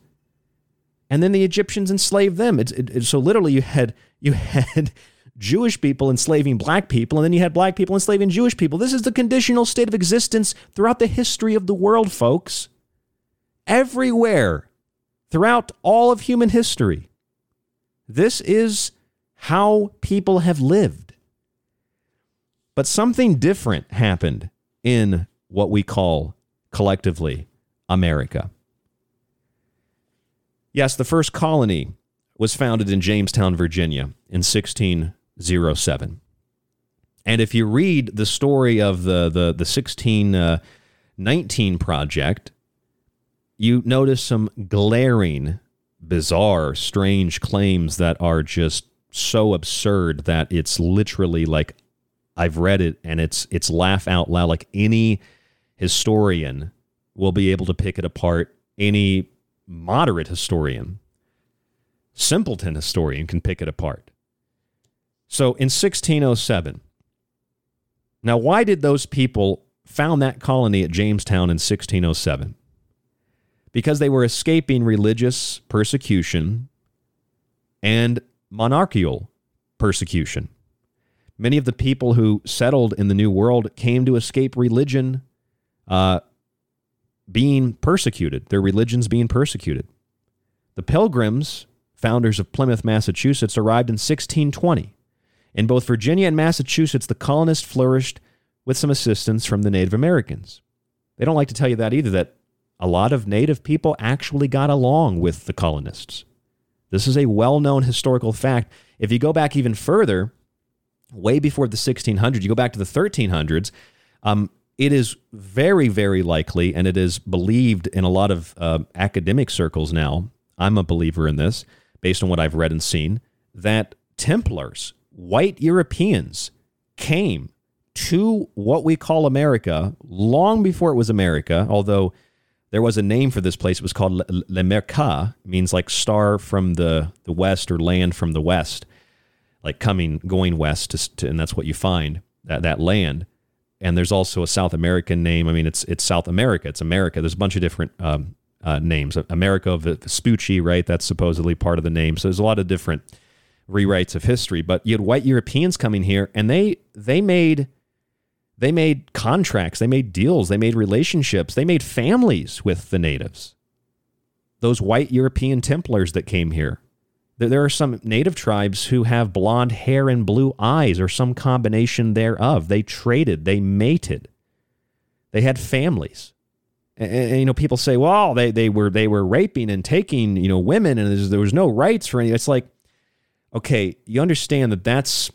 And then the Egyptians enslaved them. So literally you had Jewish people enslaving black people, and then you had black people enslaving Jewish people. This is the conditional state of existence throughout the history of the world, folks. Everywhere, throughout all of human history. This is how people have lived. But something different happened in what we call collectively America. Yes, the first colony was founded in Jamestown, Virginia in 1607. And if you read the story of the 1619 project, you notice some glaring, bizarre, strange claims that are just so absurd that it's literally like I've read it and it's laugh out loud. Like any historian will be able to pick it apart. Any moderate historian, simpleton historian can pick it apart. So in 1607, now why did those people found that colony at Jamestown in 1607? Because they were escaping religious persecution and monarchical persecution. Many of the people who settled in the New World came to escape religion being persecuted, their religions being persecuted. The Pilgrims, founders of Plymouth, Massachusetts, arrived in 1620. In both Virginia and Massachusetts, the colonists flourished with some assistance from the Native Americans. They don't like to tell you that either, that a lot of Native people actually got along with the colonists. This is a well-known historical fact. If you go back even further, way before the 1600s, you go back to the 1300s, It is very, very likely, and it is believed in a lot of academic circles now, I'm a believer in this, based on what I've read and seen, that Templars, white Europeans, came to what we call America long before it was America, although there was a name for this place. It was called Le Mercat, means like star from the west or land from the west, like coming, going west, and that's what you find, that land. And there's also a South American name. I mean, it's South America. It's America. There's a bunch of different names. America Vespucci, right? That's supposedly part of the name. So there's a lot of different rewrites of history. But you had white Europeans coming here, and they made contracts, they made deals, they made relationships, they made families with the natives. Those white European Templars that came here. There are some native tribes who have blonde hair and blue eyes or some combination thereof. They traded, they mated, they had families. And you know, people say, well, they were raping and taking, you know, women, and there was no rights for any. It's like, okay, you understand that's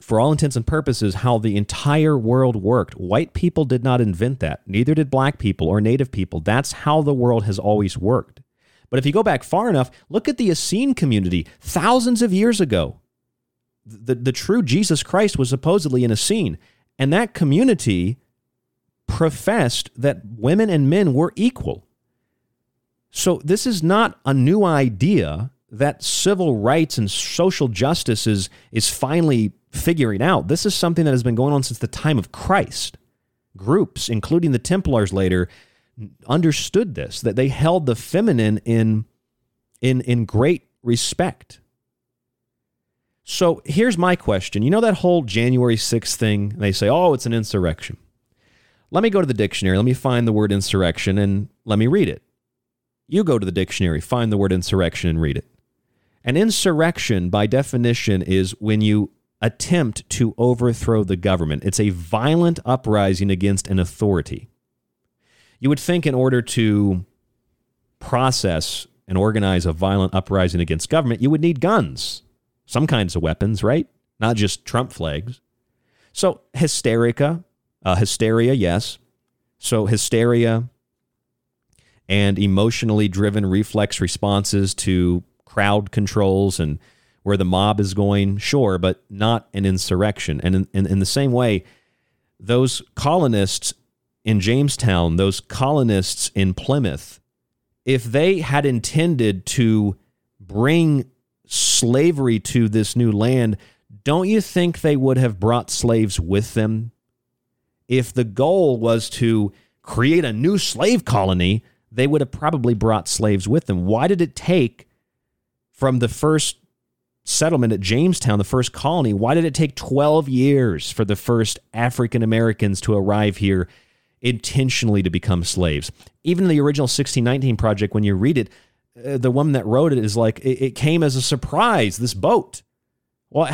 for all intents and purposes how the entire world worked. White people did not invent that. Neither did black people or native people. That's how the world has always worked. But if you go back far enough, look at the Essene community thousands of years ago. The true Jesus Christ was supposedly an Essene, and that community professed that women and men were equal. So this is not a new idea that civil rights and social justice is finally figuring out. This is something that has been going on since the time of Christ. Groups, including the Templars later, understood this, that they held the feminine in great respect. So here's my question. You know that whole January 6th thing? They say, oh, it's an insurrection. Let me go to the dictionary. Let me find the word insurrection and let me read it. You go to the dictionary, find the word insurrection and read it. An insurrection, by definition, is when you attempt to overthrow the government. It's a violent uprising against an authority. You would think in order to process and organize a violent uprising against government, you would need guns, some kinds of weapons, right? Not just Trump flags. So hysteria, yes. So hysteria and emotionally driven reflex responses to crowd controls and where the mob is going, sure, but not an insurrection. And in the same way, those colonists in Jamestown, those colonists in Plymouth, if they had intended to bring slavery to this new land, don't you think they would have brought slaves with them? If the goal was to create a new slave colony, they would have probably brought slaves with them. Why did it take from the first settlement at Jamestown, the first colony, why did it take 12 years for the first African Americans to arrive here intentionally to become slaves? Even the original 1619 project, when you read it, the woman that wrote it is like, it came as a surprise, this boat. Well,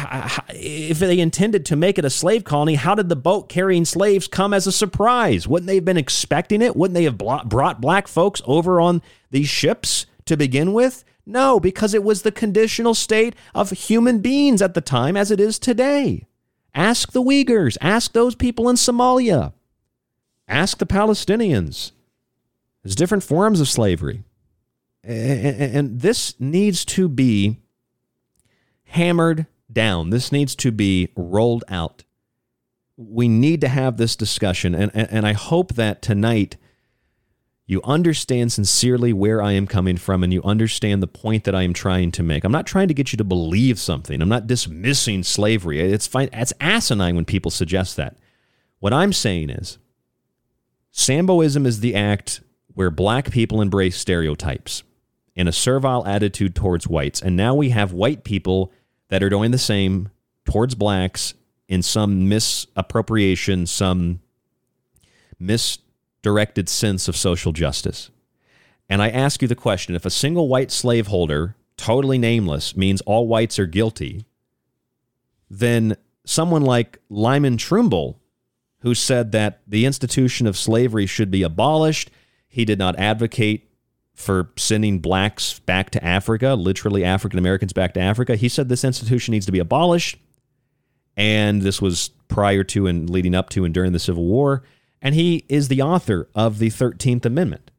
if they intended to make it a slave colony, how did the boat carrying slaves come as a surprise? Wouldn't they have been expecting it? Wouldn't they have brought black folks over on these ships to begin with? No, because it was the conditional state of human beings at the time as it is today. Ask the Uyghurs. Ask those people in Somalia. Ask the Palestinians. There's different forms of slavery. And this needs to be hammered down. This needs to be rolled out. We need to have this discussion. And I hope that tonight you understand sincerely where I am coming from and you understand the point that I am trying to make. I'm not trying to get you to believe something. I'm not dismissing slavery. It's fine. It's asinine when people suggest that. What I'm saying is Samboism is the act where black people embrace stereotypes in a servile attitude towards whites. And now we have white people that are doing the same towards blacks in some misappropriation, some misdirected sense of social justice. And I ask you the question, if a single white slaveholder, totally nameless, means all whites are guilty, then someone like Lyman Trumbull, who said that the institution of slavery should be abolished, he did not advocate for sending blacks back to Africa, literally African Americans back to Africa. He said this institution needs to be abolished. and this was prior to and leading up to and during the Civil War, and he is the author of the 13th Amendment.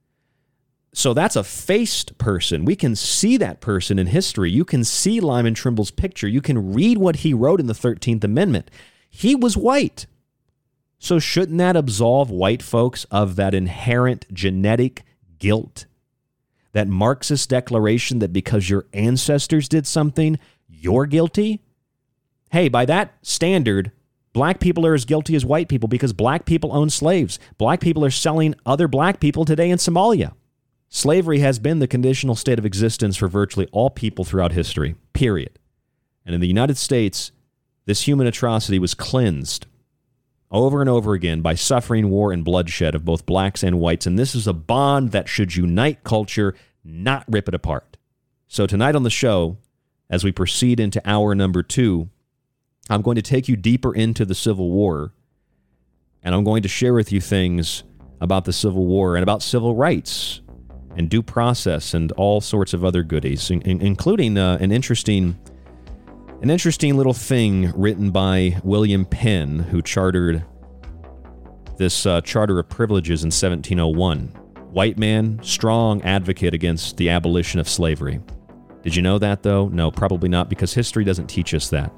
So that's a faced person. We can see that person in history. You can see Lyman Trimble's picture. You can read what he wrote in the 13th Amendment. He was white. So shouldn't that absolve white folks of that inherent genetic guilt? That Marxist declaration that because your ancestors did something, you're guilty? Hey, by that standard, black people are as guilty as white people because black people own slaves. Black people are selling other black people today in Somalia. Slavery has been the conditional state of existence for virtually all people throughout history, period. And in the United States, this human atrocity was cleansed over and over again by suffering, war, and bloodshed of both blacks and whites. And this is a bond that should unite culture, not rip it apart. So tonight on the show, as we proceed into hour number 2, I'm going to take you deeper into the Civil War, and I'm going to share with you things about the Civil War and about civil rights and due process and all sorts of other goodies, including an interesting little thing written by William Penn, who chartered this Charter of Privileges in 1701. White man, strong advocate against the abolition of slavery. Did you know that, though? No, probably not, because history doesn't teach us that,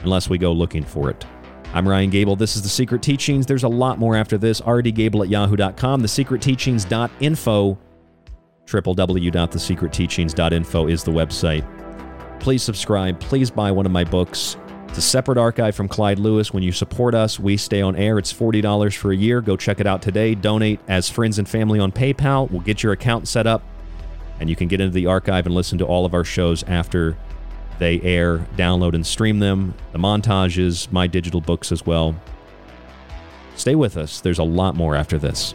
unless we go looking for it. I'm Ryan Gable. This is The Secret Teachings. There's a lot more after this. rdgable@yahoo.com, thesecretteachings.info. www.thesecretteachings.info is the website. Please subscribe. Please buy one of my books. It's a separate archive from Clyde Lewis. When you support us, we stay on air. It's $40 for a year. Go check it out today. Donate as friends and family on PayPal. We'll get your account set up, and you can get into the archive and listen to all of our shows after they air. Download and stream them. The montages, my digital books as well. Stay with us. There's a lot more after this.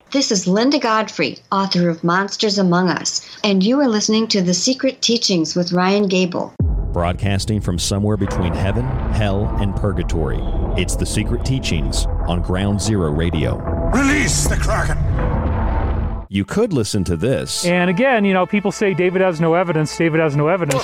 This is Linda Godfrey, author of Monsters Among Us, and you are listening to The Secret Teachings with Ryan Gable. Broadcasting from somewhere between heaven, hell, and purgatory, it's The Secret Teachings on Ground Zero Radio. Release the Kraken! You could listen to this. And again, you know, people say David has no evidence, David has no evidence.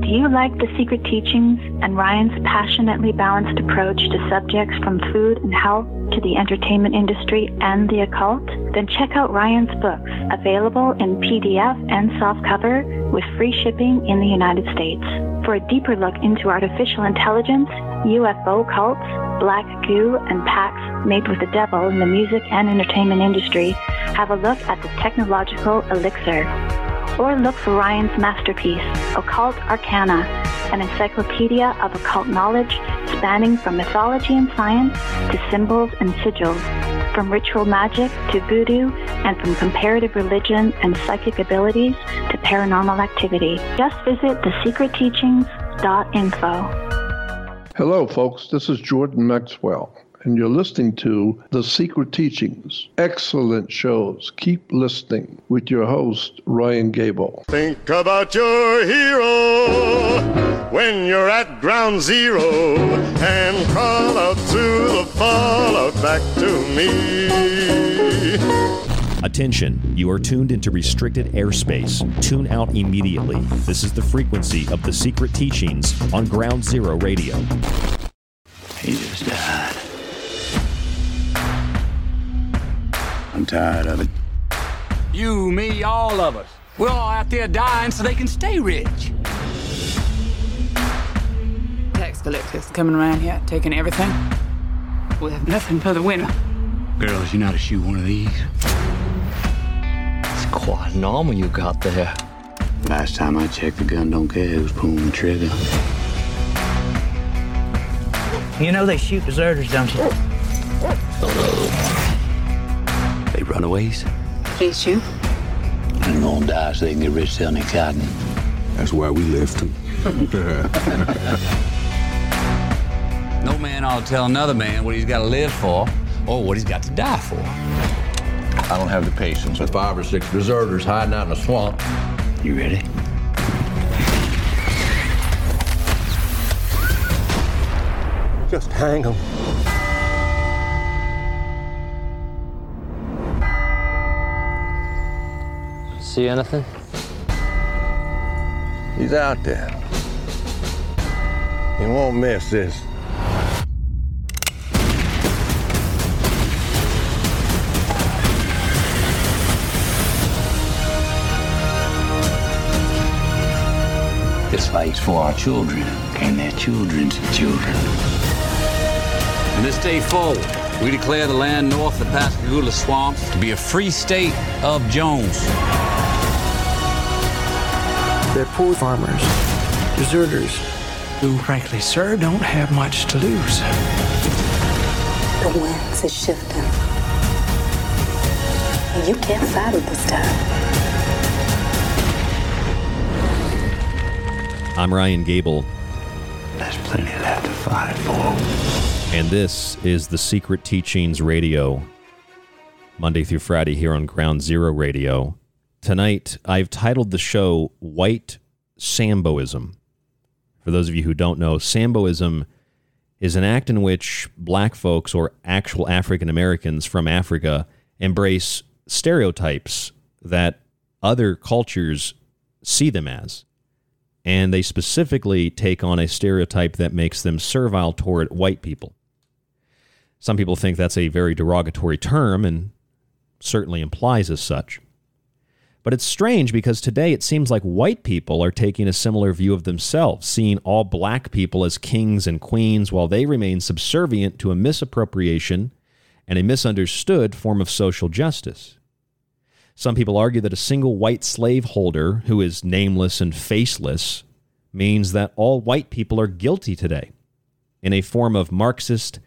Do you like The Secret Teachings and Ryan's passionately balanced approach to subjects from food and health to the entertainment industry and the occult? Then check out Ryan's books, available in PDF and softcover with free shipping in the United States. For a deeper look into artificial intelligence, UFO cults, black goo, and pacts made with the devil in the music and entertainment industry, have a look at The Technological Elixir. Or look for Ryan's masterpiece, Occult Arcana, an encyclopedia of occult knowledge spanning from mythology and science to symbols and sigils, from ritual magic to voodoo, and from comparative religion and psychic abilities to paranormal activity. Just visit thesecretteachings.info. Hello, folks. This is Jordan Maxwell, and you're listening to The Secret Teachings. Excellent shows. Keep listening with your host, Ryan Gable. Think about your hero when you're at ground zero and crawl up to the will follow back to me. Attention, you are tuned into restricted airspace. Tune out immediately. This is the frequency of the secret teachings on Ground Zero Radio. He just died. I'm tired of it. You, me, all of us. We're all out there dying so they can stay rich. Tax collectors coming around here, taking everything. We have nothing for the winner. Girls, you know how to shoot one of these. It's quite an armor you got there. Last time I checked, the gun don't care who's pulling the trigger. You know they shoot deserters, don't you? They runaways? They shoot. They're gonna die so they can get rich selling cotton. That's why we left them. No man ought to tell another man what he's got to live for or what he's got to die for. I don't have the patience with 5 or 6 deserters hiding out in a swamp. You ready? Just hang 'em. See anything? He's out there. You won't miss this. This fight's for our children and their children's children. From this day forward, we declare the land north of the Pascagoula Swamps to be a free state of Jones. They're poor farmers, deserters, who, frankly, sir, don't have much to lose. The winds are shifting. And you can't fight it this time. I'm Ryan Gable. There's plenty left to fight for. And this is the Secret Teachings Radio, Monday through Friday here on Ground Zero Radio. Tonight, I've titled the show White Samboism. For those of you who don't know, Samboism is an act in which black folks or actual African Americans from Africa embrace stereotypes that other cultures see them as. And they specifically take on a stereotype that makes them servile toward white people. Some people think that's a very derogatory term and certainly implies as such. But it's strange because today it seems like white people are taking a similar view of themselves, seeing all black people as kings and queens while they remain subservient to a misappropriation and a misunderstood form of social justice. Some people argue that a single white slaveholder who is nameless and faceless means that all white people are guilty today in a form of Marxist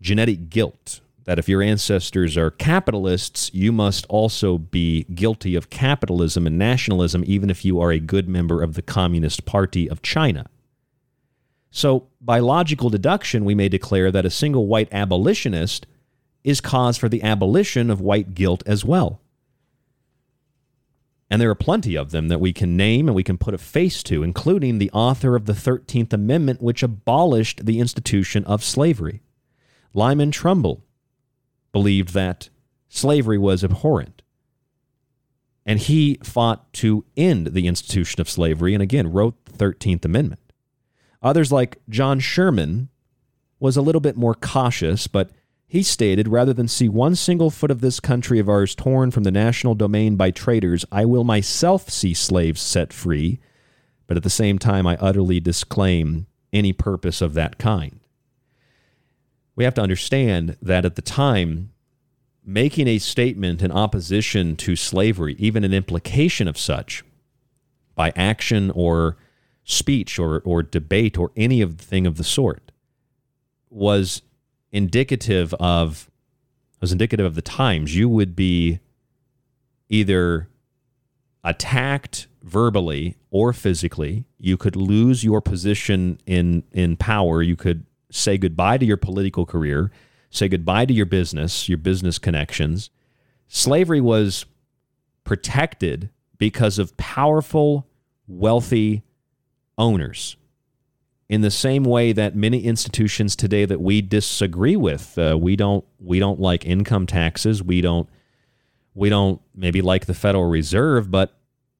genetic guilt, that if your ancestors are capitalists, you must also be guilty of capitalism and nationalism, even if you are a good member of the Communist Party of China. So, by logical deduction, we may declare that a single white abolitionist is cause for the abolition of white guilt as well. And there are plenty of them that we can name and we can put a face to, including the author of the 13th Amendment, which abolished the institution of slavery. Lyman Trumbull believed that slavery was abhorrent, and he fought to end the institution of slavery and, again, wrote the 13th Amendment. Others, like John Sherman, was a little bit more cautious, but he stated, rather than see one single foot of this country of ours torn from the national domain by traitors, I will myself see slaves set free, but at the same time I utterly disclaim any purpose of that kind. We have to understand that at the time, making a statement in opposition to slavery, even an implication of such, by action or speech or debate or any of the thing of the sort, was indicative of the times. You would be either attacked verbally or physically. You could lose your position in power. You could say goodbye to your political career, say goodbye to your business connections. Slavery was protected because of powerful, wealthy owners. in the same way that many institutions today that we disagree with, we don't like income taxes, we don't maybe like the Federal Reserve, but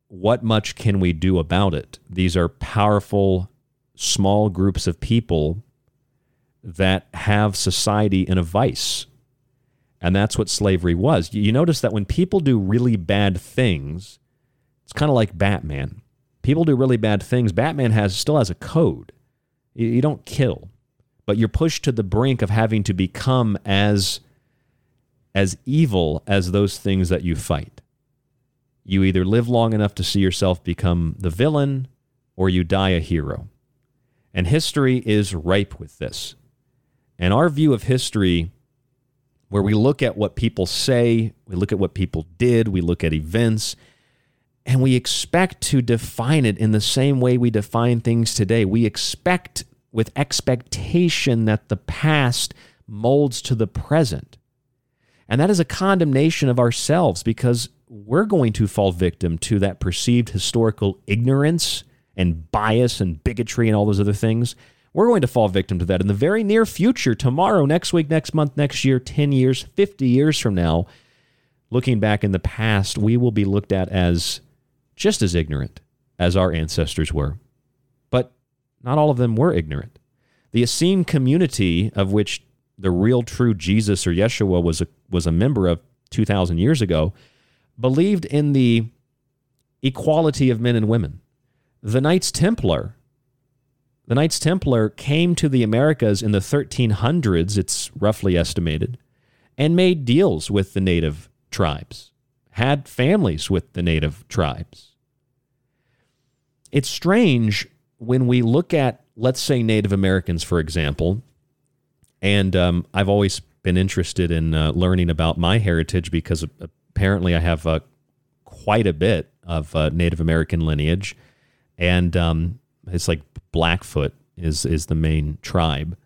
what much can we do about it? These are powerful, small groups of people that have society in a vice. And that's what slavery was. You notice that when people do really bad things, it's kind of like Batman. People do really bad things. Batman still has a code. You don't kill, but you're pushed to the brink of having to become as evil as those things that you fight. You either live long enough to see yourself become the villain or you die a hero. And history is ripe with this. And our view of history, where we look at what people say, we look at what people did, we look at events, and we expect to define it in the same way we define things today. We expect with expectation that the past molds to the present. And that is a condemnation of ourselves, because we're going to fall victim to that perceived historical ignorance and bias and bigotry and all those other things. We're going to fall victim to that in the very near future, tomorrow, next week, next month, next year, 10 years, 50 years from now. Looking back in the past, we will be looked at as just as ignorant as our ancestors were. But not all of them were ignorant. The Essene community, of which the real true Jesus or Yeshua was a member of 2,000 years ago, believed in the equality of men and women. The Knights Templar came to the Americas in the 1300s, it's roughly estimated, and made deals with the native tribes, had families with the native tribes. It's strange when we look at, let's say, Native Americans, for example, and I've always been interested in learning about my heritage, because apparently I have quite a bit of Native American lineage, and it's like Blackfoot is the main tribe.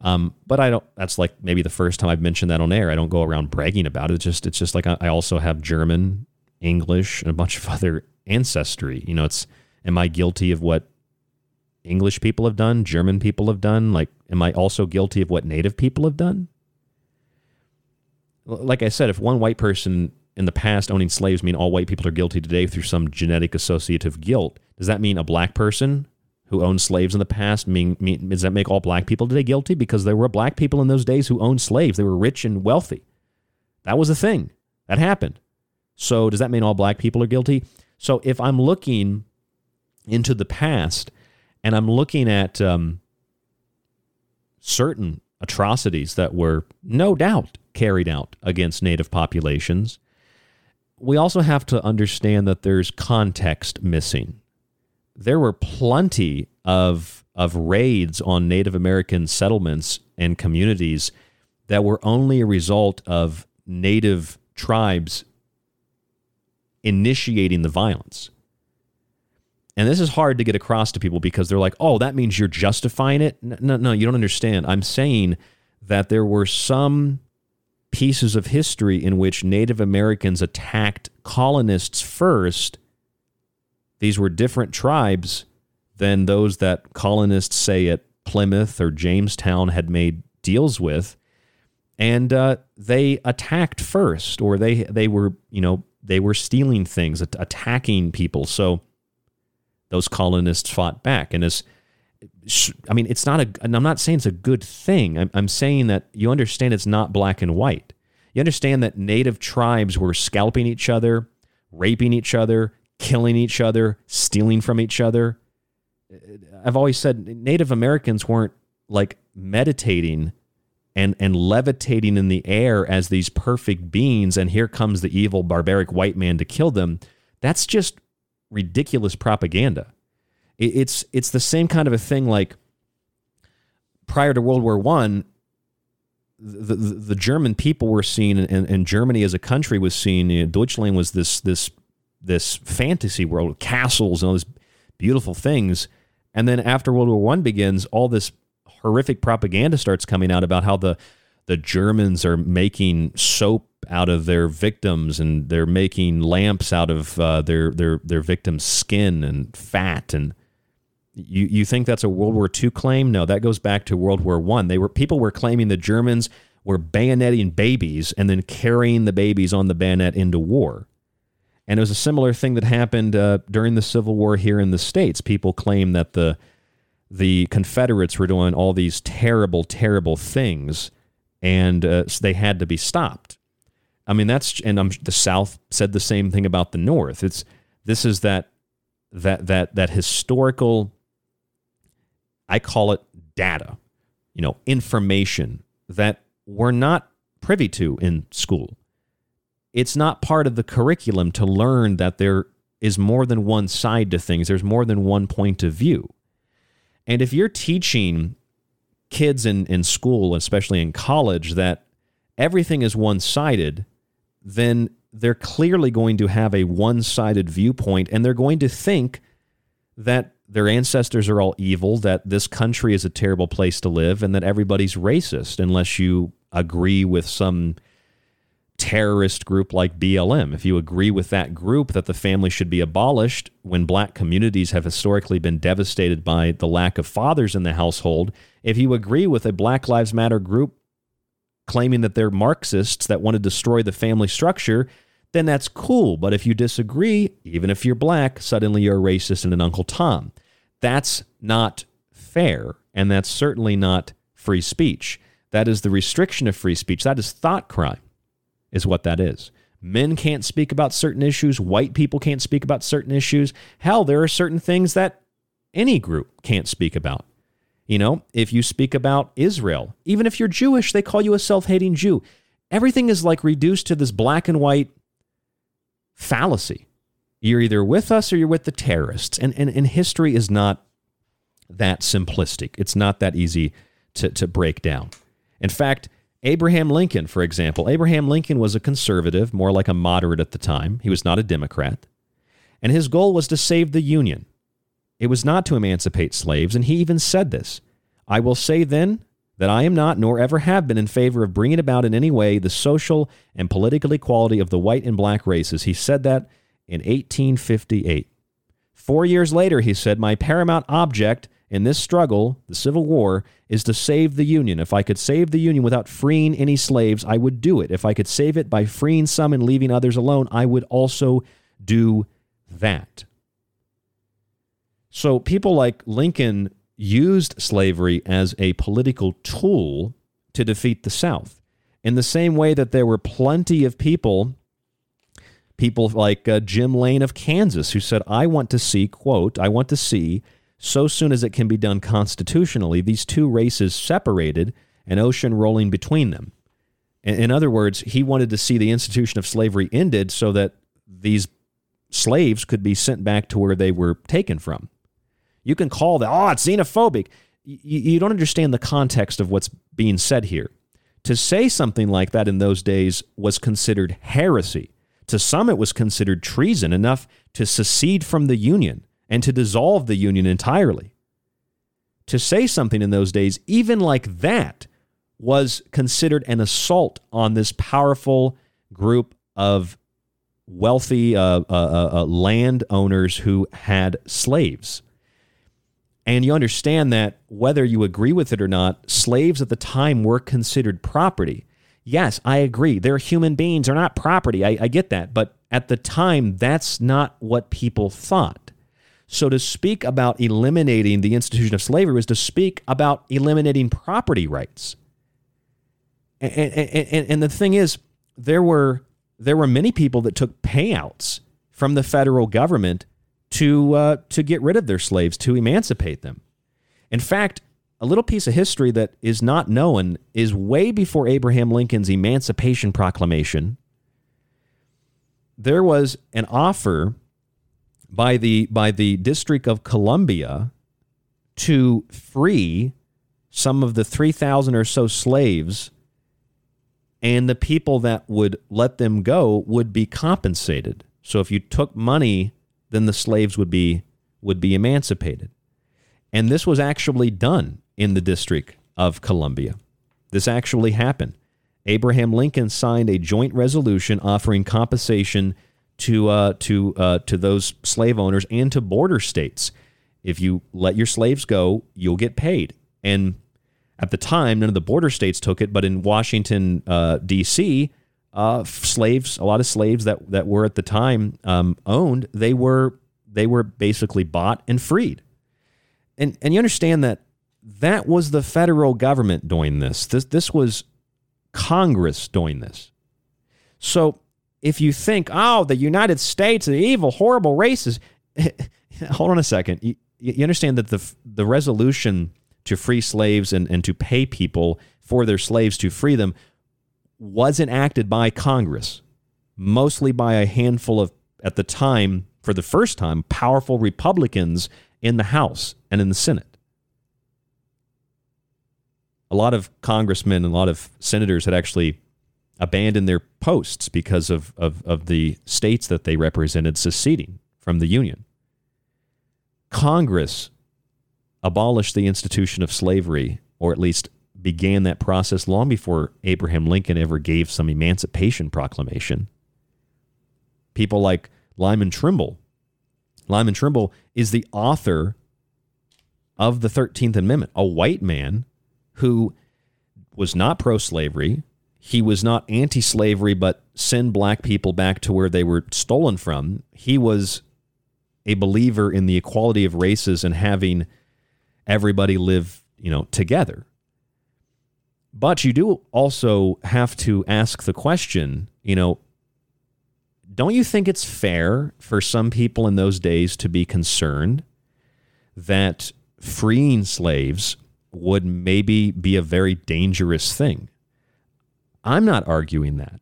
But I don't, that's like maybe the first time I've mentioned that on air. I don't go around bragging about it. It's just like I also have German, English, and a bunch of other ancestry. You know, am I guilty of what English people have done? German people have done? Like, am I also guilty of what Native people have done? Like I said, if one white person in the past owning slaves mean all white people are guilty today through some genetic associative guilt, does that mean a black person who owned slaves in the past, does that make all black people today guilty? Because there were black people in those days who owned slaves. They were rich and wealthy. That was a thing. That happened. So does that mean all black people are guilty? So if I'm looking into the past and I'm looking at certain atrocities that were no doubt carried out against native populations, we also have to understand that there's context missing. There were plenty of raids on Native American settlements and communities that were only a result of Native tribes initiating the violence. And this is hard to get across to people, because they're like, oh, that means you're justifying it. No, you don't understand. I'm saying that there were some pieces of history in which Native Americans attacked colonists first. These were different tribes than those that colonists, say, at Plymouth or Jamestown had made deals with. And they attacked first, or they were stealing things, attacking people. So those colonists fought back. And it's not and I'm not saying it's a good thing. I'm saying that you understand it's not black and white. You understand that native tribes were scalping each other, raping each other, killing each other, stealing from each other. I've always said Native Americans weren't like meditating and levitating in the air as these perfect beings, and here comes the evil, barbaric white man to kill them. That's just ridiculous propaganda. It's the same kind of a thing like prior to World War I, the German people were seen, and Germany as a country was seen, Deutschland was this fantasy world with castles and all these beautiful things. And then after World War I begins, all this horrific propaganda starts coming out about how the Germans are making soap out of their victims, and they're making lamps out of their victims' skin and fat. And You think that's a World War II claim? No, that goes back to World War I. People were claiming the Germans were bayoneting babies and then carrying the babies on the bayonet into war. And it was a similar thing that happened during the Civil War here in the States. People claimed that the Confederates were doing all these terrible, terrible things, and so they had to be stopped. I mean, the South said the same thing about the North. This is that historical. I call it data, information that we're not privy to in school. It's not part of the curriculum to learn that there is more than one side to things. There's more than one point of view. And if you're teaching kids in school, especially in college, that everything is one-sided, then they're clearly going to have a one-sided viewpoint, and they're going to think that their ancestors are all evil, that this country is a terrible place to live, and that everybody's racist unless you agree with some terrorist group like BLM. If you agree with that group that the family should be abolished when black communities have historically been devastated by the lack of fathers in the household, if you agree with a Black Lives Matter group claiming that they're Marxists that want to destroy the family structure, then that's cool. But if you disagree, even if you're black, suddenly you're a racist and an Uncle Tom. That's not fair, and that's certainly not free speech. That is the restriction of free speech. That is thought crime, is what that is. Men can't speak about certain issues. White people can't speak about certain issues. Hell, there are certain things that any group can't speak about. If you speak about Israel, even if you're Jewish, they call you a self-hating Jew. Everything is reduced to this black and white fallacy. You're either with us or you're with the terrorists. And history is not that simplistic. It's not that easy to break down. In fact, Abraham Lincoln, for example, Abraham Lincoln was a conservative, more like a moderate at the time. He was not a Democrat. And his goal was to save the Union. It was not to emancipate slaves. And he even said this: "I will say then that I am not, nor ever have been, in favor of bringing about in any way the social and political equality of the white and black races." He said that in 1858. 4 years later, he said, "My paramount object in this struggle, the Civil War, is to save the Union. If I could save the Union without freeing any slaves, I would do it. If I could save it by freeing some and leaving others alone, I would also do that." So people like Lincoln used slavery as a political tool to defeat the South. In the same way that there were plenty of people like Jim Lane of Kansas, who said, "I want to see, quote, I want to see, so soon as it can be done constitutionally, these two races separated, an ocean rolling between them." In other words, he wanted to see the institution of slavery ended so that these slaves could be sent back to where they were taken from. You can call that, "Oh, it's xenophobic." You don't understand the context of what's being said here. To say something like that in those days was considered heresy. To some, it was considered treason, enough to secede from the Union and to dissolve the Union entirely. To say something in those days, even like that, was considered an assault on this powerful group of wealthy landowners who had slaves. And you understand that whether you agree with it or not, slaves at the time were considered property. Yes, I agree. They're human beings. They're not property. I get that. But at the time, that's not what people thought. So to speak about eliminating the institution of slavery was to speak about eliminating property rights. And the thing is, there were many people that took payouts from the federal government to get rid of their slaves, to emancipate them. In fact, a little piece of history that is not known is way before Abraham Lincoln's Emancipation Proclamation, there was an offer by the District of Columbia to free some of the 3,000 or so slaves, and the people that would let them go would be compensated. So if you took money, then the slaves would be emancipated. And this was actually done in the District of Columbia. This actually happened. Abraham Lincoln signed a joint resolution offering compensation to those slave owners and to border states. If you let your slaves go, you'll get paid. And at the time, none of the border states took it, but in Washington, D.C., slaves, a lot of slaves that were at the time owned, they were basically bought and freed. And you understand that was the federal government doing this. This was Congress doing this. So if you think, oh, the United States, the evil, horrible races, hold on a second. You understand that the resolution to free slaves and to pay people for their slaves to free them was enacted by Congress, mostly by a handful of, at the time, for the first time, powerful Republicans in the House and in the Senate. A lot of congressmen and a lot of senators had actually abandoned their posts because of the states that they represented seceding from the Union. Congress abolished the institution of slavery, or at least began that process long before Abraham Lincoln ever gave some Emancipation Proclamation. People like Lyman Trimble. Lyman Trimble is the author of the 13th Amendment, a white man who was not pro-slavery. He was not anti-slavery, but send black people back to where they were stolen from. He was a believer in the equality of races and having everybody live, together. But you do also have to ask the question, don't you think it's fair for some people in those days to be concerned that freeing slaves would maybe be a very dangerous thing? I'm not arguing that,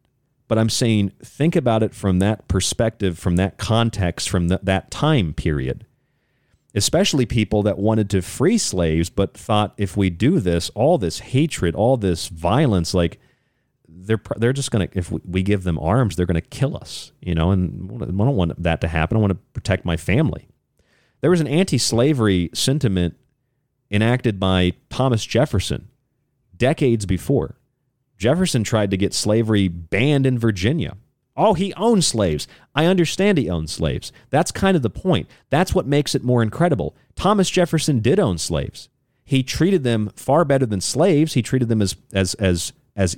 but I'm saying think about it from that perspective, from that context, from that time period, especially people that wanted to free slaves but thought if we do this, all this hatred, all this violence, like they're just going to, if we give them arms, they're going to kill us, and I don't want that to happen. I want to protect my family. There was an anti-slavery sentiment enacted by Thomas Jefferson decades before. Jefferson tried to get slavery banned in Virginia. Oh, he owned slaves. I understand he owned slaves. That's kind of the point. That's what makes it more incredible. Thomas Jefferson did own slaves. He treated them far better than slaves. He treated them as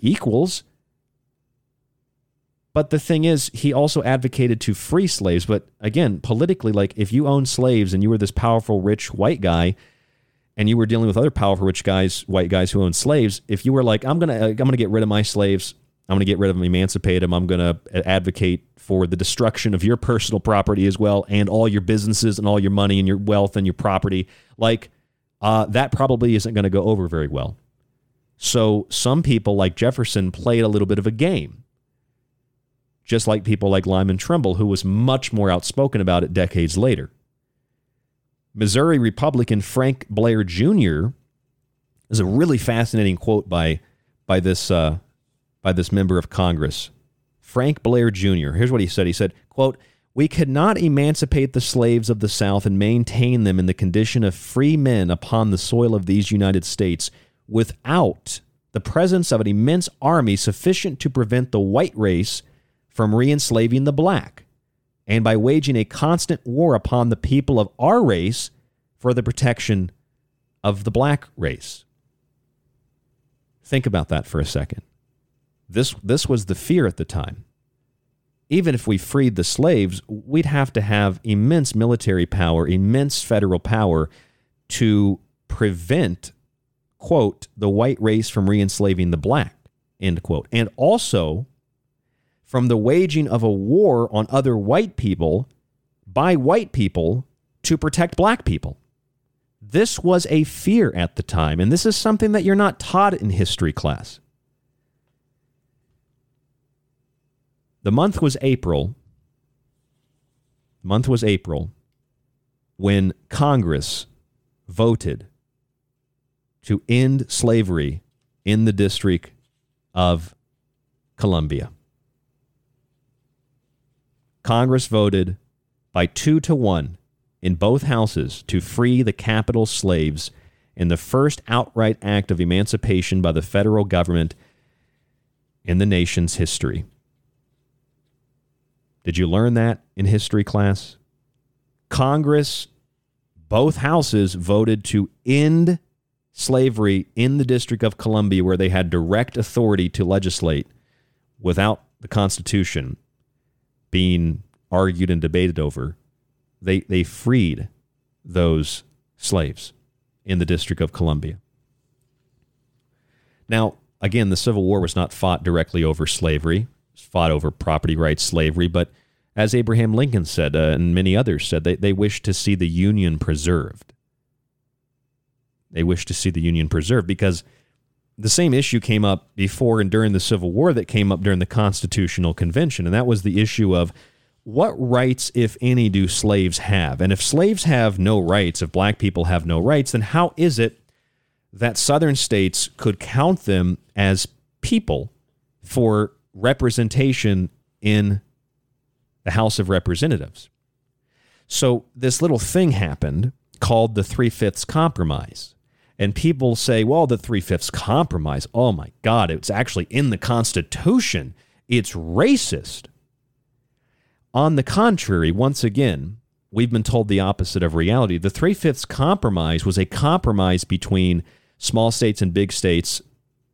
equals. But the thing is, he also advocated to free slaves. But again, politically, like if you owned slaves and you were this powerful, rich white guy, and you were dealing with other powerful rich guys, white guys who own slaves, if you were like, I'm gonna get rid of my slaves, I'm gonna get rid of them, emancipate them, I'm gonna advocate for the destruction of your personal property as well, and all your businesses and all your money and your wealth and your property, that probably isn't gonna go over very well. So some people like Jefferson played a little bit of a game, just like people like Lyman Trumbull, who was much more outspoken about it decades later. Missouri Republican Frank Blair Jr. is a really fascinating quote by this member of Congress, Frank Blair Jr. Here's what he said. He said, quote, "We could not emancipate the slaves of the South and maintain them in the condition of free men upon the soil of these United States without the presence of an immense army sufficient to prevent the white race from re-enslaving the black, and by waging a constant war upon the people of our race for the protection of the black race." Think about that for a second. This was the fear at the time. Even if we freed the slaves, we'd have to have immense military power, immense federal power to prevent, quote, the white race from re-enslaving the black, end quote. And also from the waging of a war on other white people by white people to protect black people. This was a fear at the time, and this is something that you're not taught in history class. The month was April. When Congress voted to end slavery in the District of Columbia. Congress voted by 2-1 in both houses to free the capital slaves in the first outright act of emancipation by the federal government in the nation's history. Did you learn that in history class? Congress both houses voted to end slavery in the District of Columbia, where they had direct authority to legislate without the Constitution being argued and debated over. They freed those slaves in the District of Columbia. Now, again, the Civil War was not fought directly over slavery. It was fought over property rights slavery. But as Abraham Lincoln said, and many others said, they wished to see the Union preserved. They wished to see the Union preserved because the same issue came up before and during the Civil War that came up during the Constitutional Convention. And that was the issue of, what rights, if any, do slaves have? And if slaves have no rights, if black people have no rights, then how is it that Southern states could count them as people for representation in the House of Representatives? So this little thing happened called the Three-Fifths Compromise. And people say, well, the Three-Fifths Compromise, oh my God, it's actually in the Constitution. It's racist. On the contrary, once again, we've been told the opposite of reality. The Three-Fifths Compromise was a compromise between small states and big states,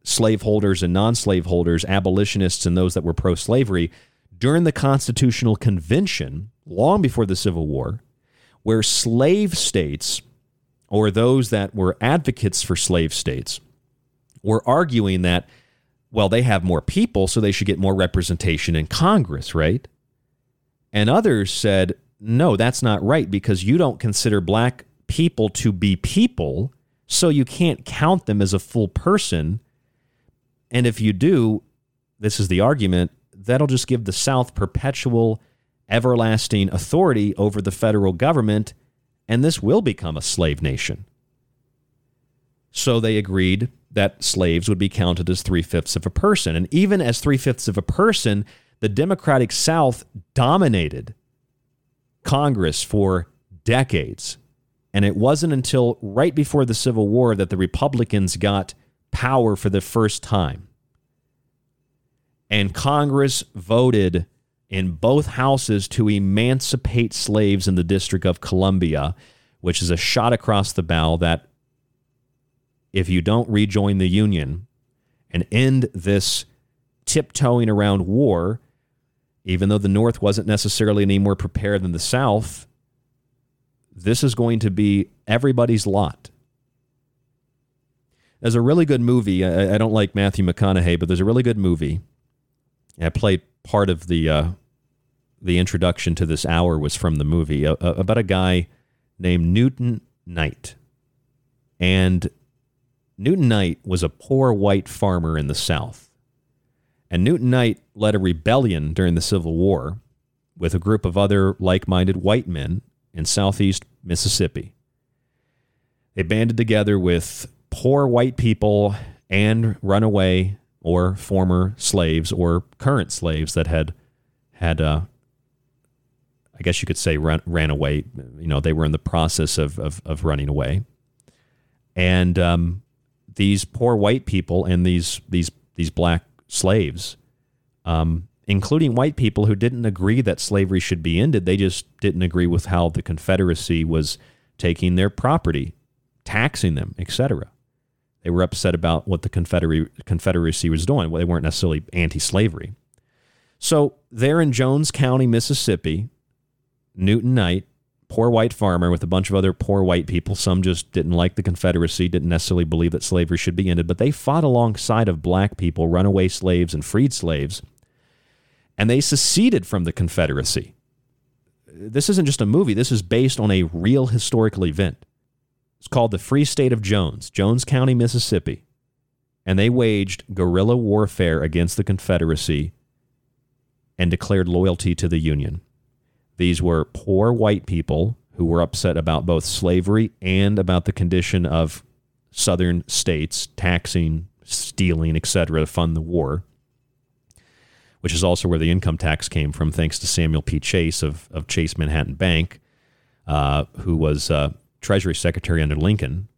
slaveholders and non-slaveholders, abolitionists and those that were pro-slavery, during the Constitutional Convention, long before the Civil War, where slave states, or those that were advocates for slave states, were arguing that, well, they have more people, so they should get more representation in Congress, right? And others said, no, that's not right, because you don't consider black people to be people, so you can't count them as a full person. And if you do, this is the argument, that'll just give the South perpetual, everlasting authority over the federal government, and this will become a slave nation. So they agreed that slaves would be counted as 3/5 of a person. And even as 3/5 of a person, the Democratic South dominated Congress for decades. And it wasn't until right before the Civil War that the Republicans got power for the first time. And Congress voted in both houses to emancipate slaves in the District of Columbia, which is a shot across the bow that if you don't rejoin the Union and end this tiptoeing around war, even though the North wasn't necessarily any more prepared than the South, this is going to be everybody's lot. There's a really good movie. I don't like Matthew McConaughey, but there's a really good movie. I played part of the introduction to this hour was from the movie about a guy named Newton Knight. And Newton Knight was a poor white farmer in the South. And Newton Knight led a rebellion during the Civil War with a group of other like-minded white men in southeast Mississippi. They banded together with poor white people and runaway or former slaves or current slaves that I guess you could say, ran away. You know, they were in the process of running away. And these poor white people and these black slaves, including white people who didn't agree that slavery should be ended. They just didn't agree with how the Confederacy was taking their property, taxing them, etc. They were upset about what the Confederacy was doing. Well, they weren't necessarily anti-slavery. So there in Jones County, Mississippi, Newton Knight, poor white farmer with a bunch of other poor white people. Some just didn't like the Confederacy, didn't necessarily believe that slavery should be ended, but they fought alongside of black people, runaway slaves and freed slaves, and they seceded from the Confederacy. This isn't just a movie. This is based on a real historical event. It's called the Free State of Jones, Jones County, Mississippi, and they waged guerrilla warfare against the Confederacy and declared loyalty to the Union. These were poor white people who were upset about both slavery and about the condition of southern states, taxing, stealing, etc., to fund the war, which is also where the income tax came from, thanks to Samuel P. Chase of Chase Manhattan Bank, who was Treasury Secretary under Lincoln.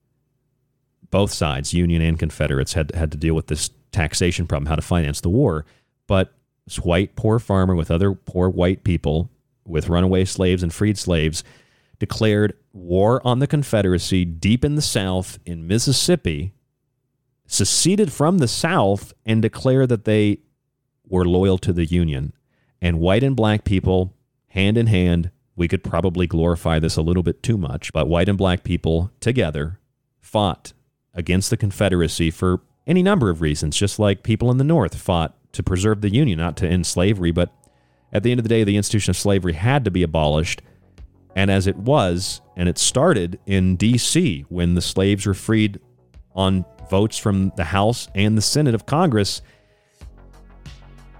Both sides, Union and Confederates, had to deal with this taxation problem, how to finance the war. But this white poor farmer with other poor white people with runaway slaves and freed slaves declared war on the Confederacy deep in the South in Mississippi, seceded from the South, and declared that they were loyal to the Union. And white and black people, hand in hand, we could probably glorify this a little bit too much, but white and black people together fought against the Confederacy for any number of reasons, just like people in the North fought to preserve the Union, not to end slavery. But at the end of the day, the institution of slavery had to be abolished. And as it was, and it started in D.C. when the slaves were freed on votes from the House and the Senate of Congress,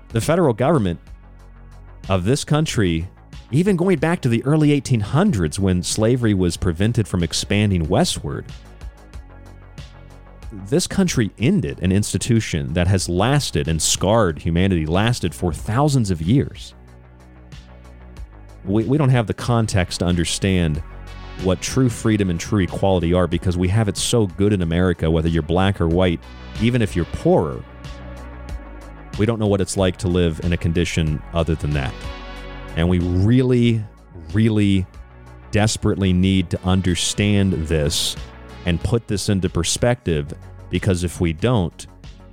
the federal government of this country, even going back to the early 1800s when slavery was prevented from expanding westward, this country ended an institution that has lasted and scarred humanity, lasted for thousands of years. We don't have the context to understand what true freedom and true equality are, because we have it so good in America, whether you're black or white, even if you're poorer. We don't know what it's like to live in a condition other than that. And we really, really desperately need to understand this and put this into perspective, because if we don't,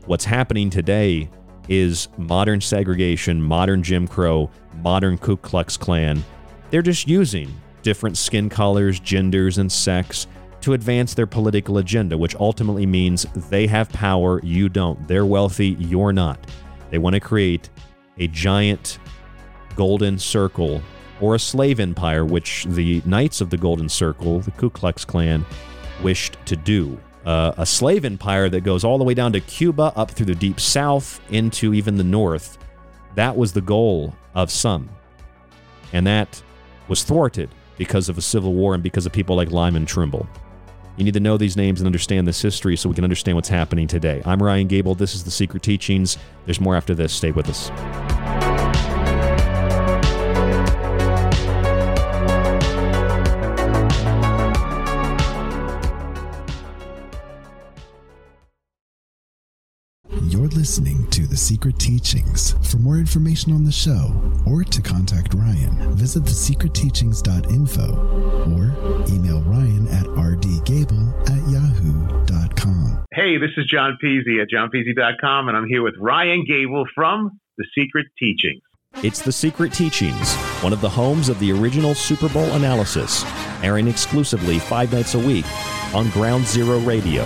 what's happening today is modern segregation, modern Jim Crow, modern Ku Klux Klan. They're just using different skin colors, genders, and sex to advance their political agenda, which ultimately means they have power, you don't. They're wealthy, you're not. They want to create a giant golden circle or a slave empire, which the Knights of the Golden Circle, the Ku Klux Klan, wished to do. A slave empire that goes all the way down to Cuba, up through the Deep South, into even the North. That was the goal of some. And that was thwarted because of a civil war and because of people like Lyman Trumbull. You need to know these names and understand this history so we can understand what's happening today. I'm Ryan Gable. This is The Secret Teachings. There's more after this. Stay with us. Listening to The Secret Teachings. For more information on the show or to contact Ryan, visit thesecretteachings.info or email Ryan at rdgable@yahoo.com. Hey, this is John Pizzi at johnpizzi.com, and I'm here with Ryan Gable from The Secret Teachings. It's The Secret Teachings, one of the homes of the original Super Bowl analysis, airing exclusively 5 nights a week on Ground Zero Radio.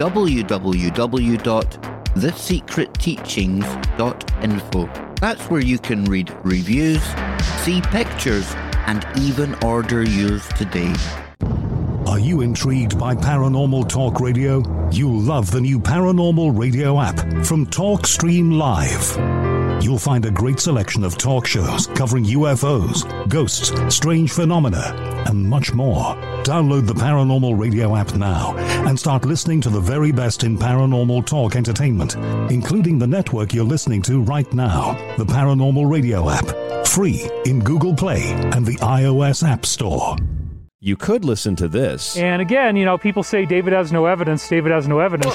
www.thesecretteachings.info. That's where you can read reviews, see pictures, and even order yours today. Are you intrigued by Paranormal Talk Radio? You'll love the new Paranormal Radio app from TalkStream Live. You'll find a great selection of talk shows covering UFOs, ghosts, strange phenomena, and much more. Download the Paranormal Radio app now and start listening to the very best in paranormal talk entertainment, including the network you're listening to right now, the Paranormal Radio app, free in Google Play and the iOS App Store. You could listen to this. And again, you know, people say David has no evidence, David has no evidence.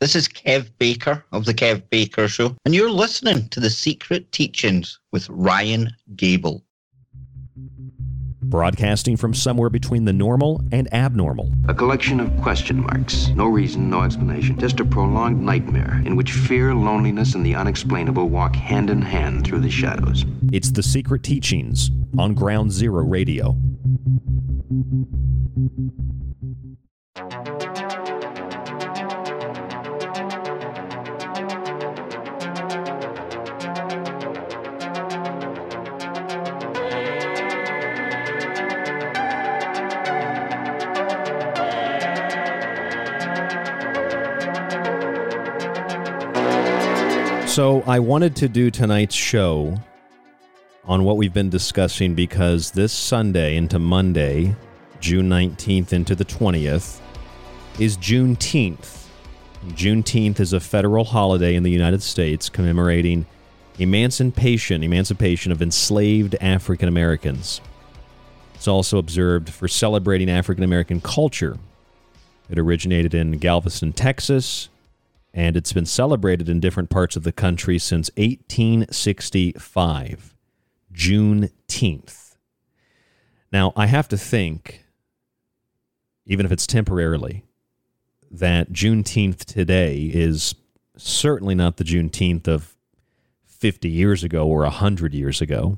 This is Ken. Kev Baker of The Kev Baker Show, and you're listening to The Secret Teachings with Ryan Gable. Broadcasting from somewhere between the normal and abnormal. A collection of question marks. No reason, no explanation. Just a prolonged nightmare in which fear, loneliness, and the unexplainable walk hand in hand through the shadows. It's The Secret Teachings on Ground Zero Radio. So I wanted to do tonight's show on what we've been discussing, because this Sunday into Monday, June 19th into the 20th, is Juneteenth. Juneteenth is a federal holiday in the United States commemorating emancipation of enslaved African Americans. It's also observed for celebrating African American culture. It originated in Galveston, Texas, and it's been celebrated in different parts of the country since 1865. Juneteenth. Now, I have to think, even if it's temporarily, that Juneteenth today is certainly not the Juneteenth of 50 years ago or 100 years ago.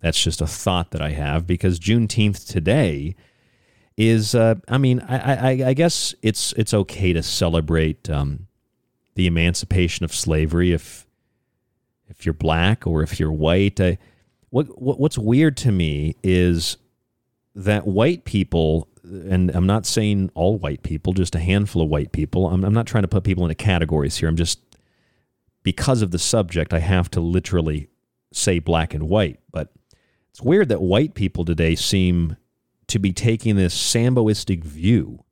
That's just a thought that I have, because Juneteenth today is, I guess it's okay to celebrate the emancipation of slavery if you're black or if you're white. What's weird to me is that white people, and I'm not saying all white people, just a handful of white people. I'm not trying to put people into categories here. I'm just, because of the subject, I have to literally say black and white. But it's weird that white people today seem to be taking this Samboistic view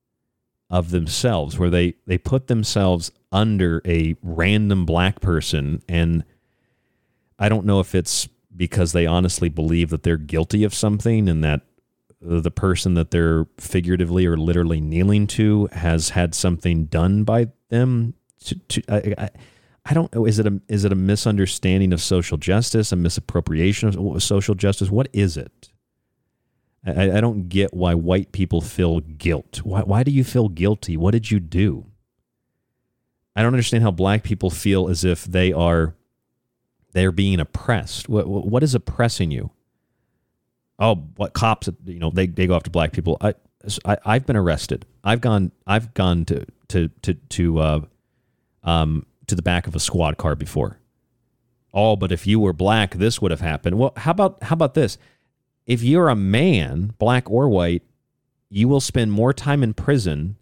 of themselves, where they put themselves under a random black person, and I don't know if it's because they honestly believe that they're guilty of something and that the person that they're figuratively or literally kneeling to has had something done by them. I don't know. Is it a misunderstanding of social justice, a misappropriation of social justice? What is it? I don't get why white people feel guilt. Why do you feel guilty? What did you do? I don't understand how black people feel as if they're being oppressed. What is oppressing you? Oh, what cops? You know, they go after black people. I've been arrested. I've gone to the back of a squad car before. Oh, but if you were black, this would have happened. Well, how about this? If you're a man, black or white, you will spend more time in prison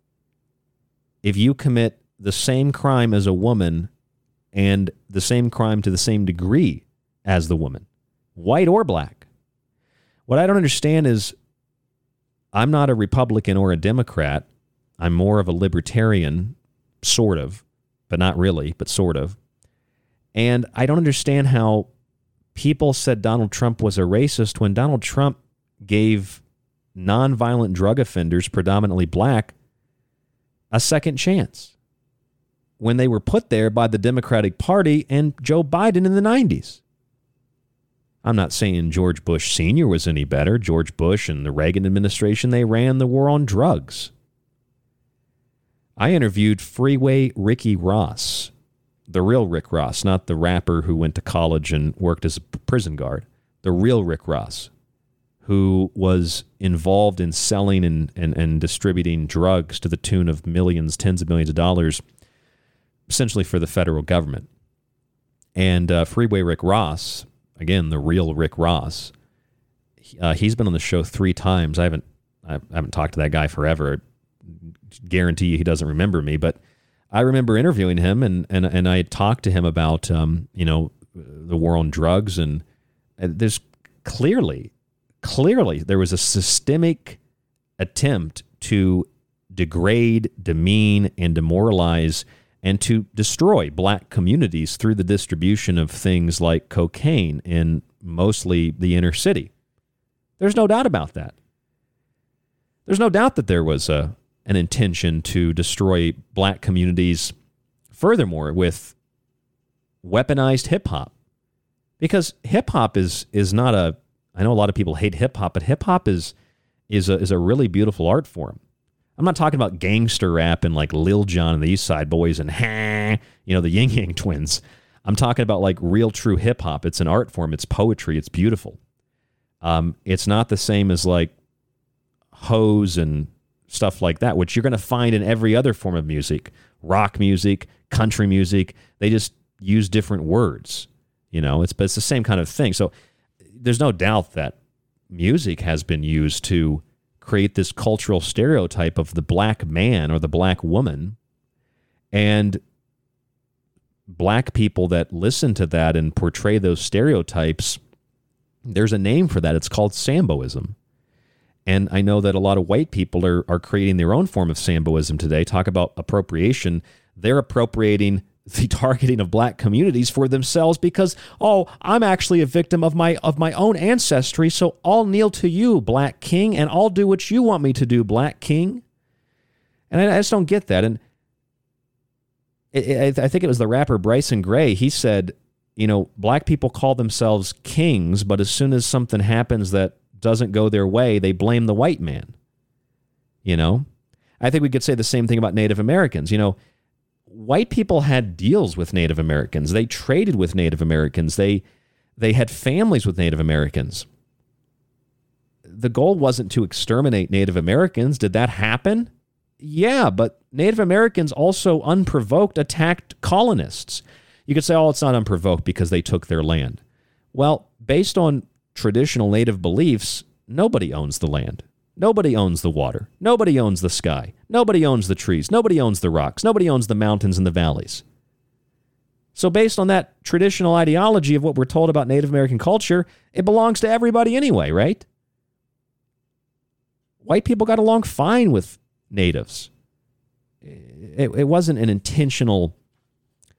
if you commit the same crime as a woman and the same crime to the same degree as the woman, white or black. What I don't understand is, I'm not a Republican or a Democrat. I'm more of a libertarian, sort of, but not really, but sort of. And I don't understand how people said Donald Trump was a racist when Donald Trump gave nonviolent drug offenders, predominantly black, a second chance when they were put there by the Democratic Party and Joe Biden in the 90s. I'm not saying George Bush Sr. was any better. George Bush and the Reagan administration, they ran the war on drugs. I interviewed Freeway Ricky Ross, the real Rick Ross, not the rapper who went to college and worked as a prison guard. The real Rick Ross, who was involved in selling and distributing drugs to the tune of millions, tens of millions of dollars, essentially for the federal government. And Freeway Rick Ross, again, the real Rick Ross, he's been on the show 3 times. I haven't talked to that guy forever. I guarantee you he doesn't remember me, but I remember interviewing him, and I talked to him about the war on drugs, and there's clearly there was a systemic attempt to degrade, demean, and demoralize, and to destroy black communities through the distribution of things like cocaine in mostly the inner city. There's no doubt about that. There's no doubt that there was an intention to destroy black communities furthermore, with weaponized hip-hop. Because hip-hop is not a... I know a lot of people hate hip-hop, but hip-hop is a really beautiful art form. I'm not talking about gangster rap and like Lil Jon and the East Side Boys and the Ying Yang Twins. I'm talking about like real, true hip-hop. It's an art form. It's poetry. It's beautiful. It's not the same as like hoes and stuff like that, which you're going to find in every other form of music. Rock music, country music. They just use different words. It's the same kind of thing. So there's no doubt that music has been used to create this cultural stereotype of the black man or the black woman. And black people that listen to that and portray those stereotypes, there's a name for that. It's called Samboism. And I know that a lot of white people are creating their own form of Samboism today. Talk about appropriation. They're appropriating the targeting of black communities for themselves because, I'm actually a victim of my own ancestry, so I'll kneel to you, Black King, and I'll do what you want me to do, Black King. And I just don't get that. And I think it was the rapper Bryson Gray. He said, black people call themselves kings, but as soon as something happens that doesn't go their way, they blame the white man. I think we could say the same thing about Native Americans. White people had deals with Native Americans. They traded with Native Americans. They had families with Native Americans. The goal wasn't to exterminate Native Americans. Did that happen? Yeah, but Native Americans also unprovoked attacked colonists. You could say, it's not unprovoked because they took their land. Well, based on traditional Native beliefs, nobody owns the land. Nobody owns the water. Nobody owns the sky. Nobody owns the trees. Nobody owns the rocks. Nobody owns the mountains and the valleys. So based on that traditional ideology of what we're told about Native American culture, it belongs to everybody anyway, right? White people got along fine with natives. It wasn't an intentional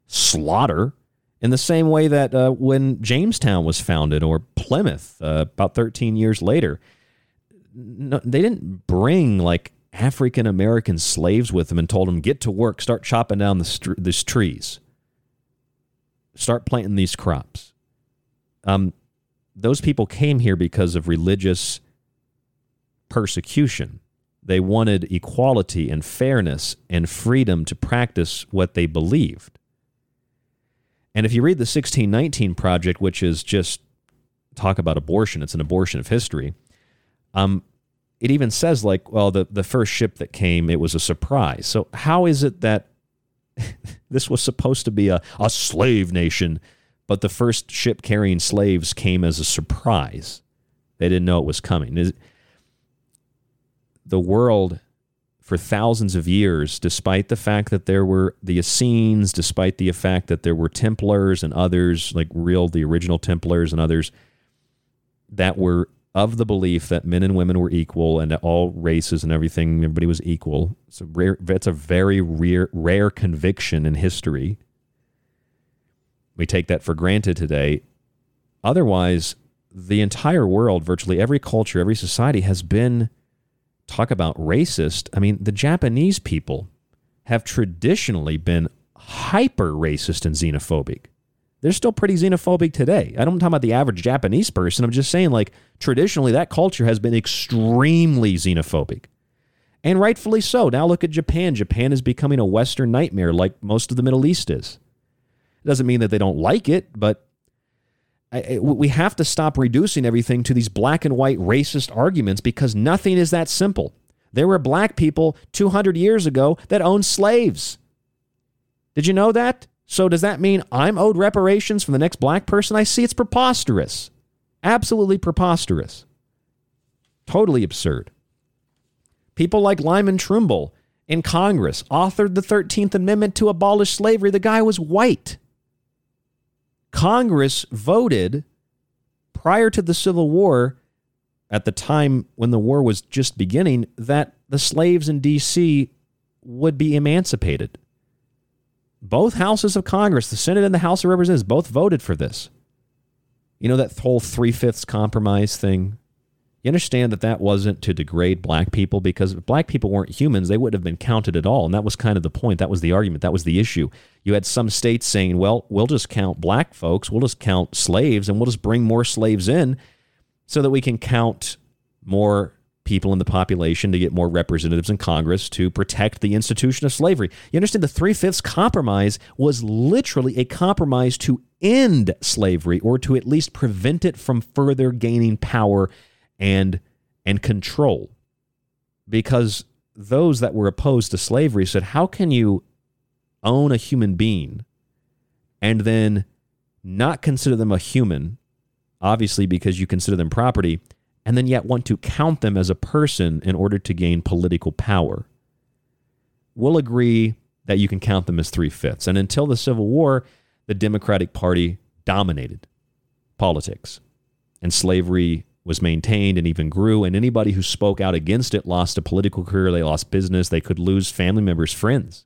slaughter in the same way that when Jamestown was founded or Plymouth about 13 years later. No, they didn't bring like African-American slaves with them and told them, get to work, start chopping down these trees, start planting these crops. Those people came here because of religious persecution. They wanted equality and fairness and freedom to practice what they believed. And if you read the 1619 Project, which is just talk about abortion, it's an abortion of history. It even says the first ship that came, it was a surprise. So how is it that this was supposed to be a slave nation, but the first ship carrying slaves came as a surprise? They didn't know it was coming. The world for thousands of years, despite the fact that there were the Essenes, despite the fact that there were Templars and others, the original Templars and others that were of the belief that men and women were equal and that all races and everything, everybody was equal. It's a very rare conviction in history. We take that for granted today. Otherwise, the entire world, virtually every culture, every society has been, talk about racist. The Japanese people have traditionally been hyper-racist and xenophobic. They're still pretty xenophobic today. I don't talk about the average Japanese person. I'm just saying, traditionally, that culture has been extremely xenophobic. And rightfully so. Now look at Japan. Japan is becoming a Western nightmare like most of the Middle East is. It doesn't mean that they don't like it, but we have to stop reducing everything to these black and white racist arguments because nothing is that simple. There were black people 200 years ago that owned slaves. Did you know that? So does that mean I'm owed reparations from the next black person I see? It's preposterous. Absolutely preposterous. Totally absurd. People like Lyman Trumbull in Congress authored the 13th Amendment to abolish slavery. The guy was white. Congress voted prior to the Civil War, at the time when the war was just beginning, that the slaves in D.C. would be emancipated. Both houses of Congress, the Senate and the House of Representatives, both voted for this. That whole three-fifths compromise thing? You understand that that wasn't to degrade black people, because if black people weren't humans, they wouldn't have been counted at all. And that was kind of the point. That was the argument. That was the issue. You had some states saying, well, we'll just count black folks. We'll just count slaves, and we'll just bring more slaves in so that we can count more people in the population to get more representatives in Congress to protect the institution of slavery. You understand the 3/5 compromise was literally a compromise to end slavery, or to at least prevent it from further gaining power and control. Because those that were opposed to slavery said, how can you own a human being and then not consider them a human, obviously because you consider them property, and then yet want to count them as a person in order to gain political power? We'll agree that you can count them as 3/5. And until the Civil War, the Democratic Party dominated politics, and slavery was maintained and even grew, and anybody who spoke out against it lost a political career, they lost business, they could lose family members, friends.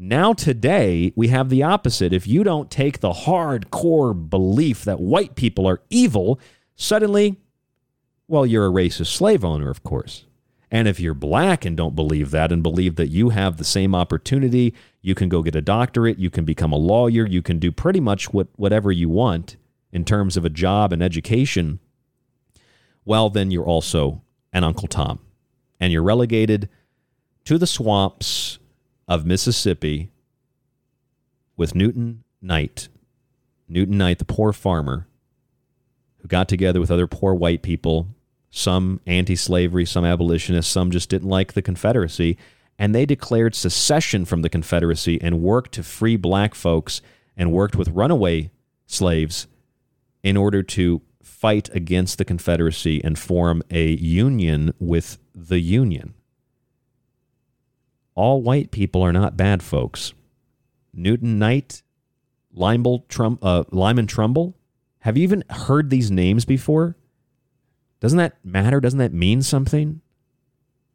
Now today, we have the opposite. If you don't take the hardcore belief that white people are evil, suddenly, well, you're a racist slave owner, of course. And if you're black and don't believe that, and believe that you have the same opportunity, you can go get a doctorate, you can become a lawyer, you can do pretty much whatever you want in terms of a job and education, well, then you're also an Uncle Tom, and you're relegated to the swamps of Mississippi with Newton Knight. Newton Knight, the poor farmer who got together with other poor white people, some anti-slavery, some abolitionists, some just didn't like the Confederacy, and they declared secession from the Confederacy and worked to free black folks, and worked with runaway slaves in order to fight against the Confederacy and form a union with the Union. All white people are not bad folks. Newton Knight, Lyman Trumbull, have you even heard these names before? Doesn't that matter? Doesn't that mean something?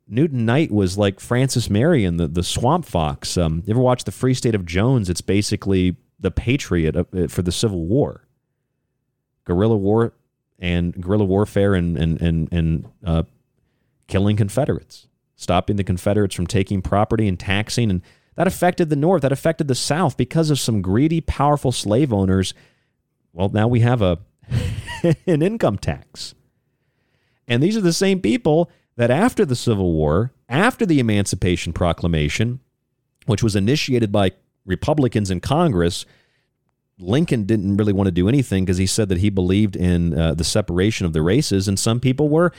Newton Knight was like Francis Marion, the swamp fox. You ever watch The Free State of Jones? It's basically the patriot for the Civil War. Guerrilla warfare and killing Confederates, stopping the Confederates from taking property and taxing. And that affected the North. That affected the South because of some greedy, powerful slave owners. Well, now we have an income tax. And these are the same people that after the Civil War, after the Emancipation Proclamation, which was initiated by Republicans in Congress, Lincoln didn't really want to do anything because he said that he believed in the separation of the races. And some people were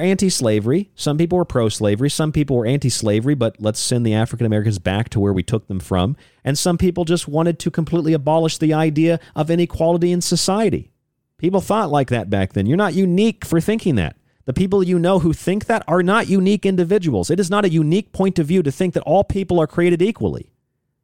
anti-slavery. Some people were pro-slavery. Some people were anti-slavery, but let's send the African Americans back to where we took them from. And some people just wanted to completely abolish the idea of inequality in society. People thought like that back then. You're not unique for thinking that. The people you know who think that are not unique individuals. It is not a unique point of view to think that all people are created equally.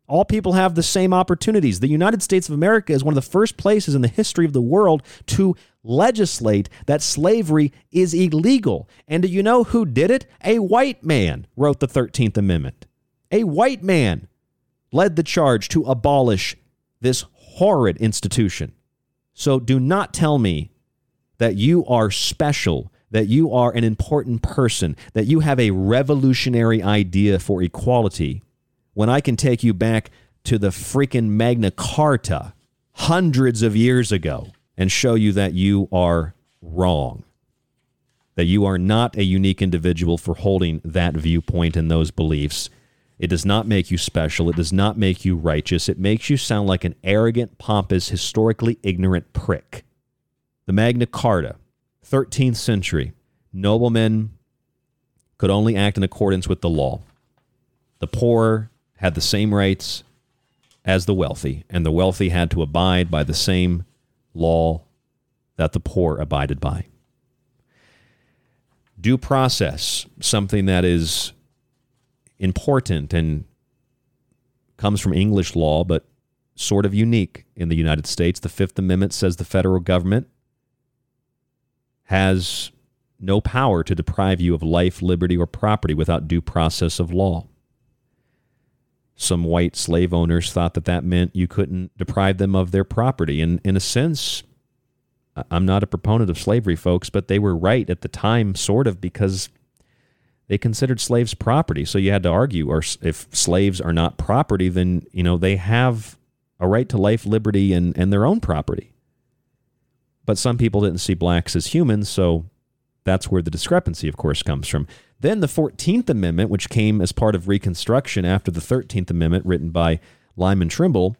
All people have the same opportunities. The United States of America is one of the first places in the history of the world to legislate that slavery is illegal. And do you know who did it? A white man wrote the 13th Amendment. A white man led the charge to abolish this horrid institution. So do not tell me that you are special, that you are an important person, that you have a revolutionary idea for equality, when I can take you back to the freaking Magna Carta hundreds of years ago and show you that you are wrong, that you are not a unique individual for holding that viewpoint and those beliefs. It does not make you special. It does not make you righteous. It makes you sound like an arrogant, pompous, historically ignorant prick. The Magna Carta, 13th century, noblemen could only act in accordance with the law. The poor had the same rights as the wealthy, and the wealthy had to abide by the same law that the poor abided by. Due process, something that is important and comes from English law, but sort of unique in the United States. The Fifth Amendment says the federal government has no power to deprive you of life, liberty, or property without due process of law. Some white slave owners thought that that meant you couldn't deprive them of their property. And in a sense, I'm not a proponent of slavery, folks, but they were right at the time, sort of, because they considered slaves property. So you had to argue, or if slaves are not property, then, you know, they have a right to life, liberty, and their own property. But some people didn't see blacks as humans, so that's where the discrepancy, of course, comes from. Then the 14th Amendment, which came as part of Reconstruction after the 13th Amendment written by Lyman Trimble,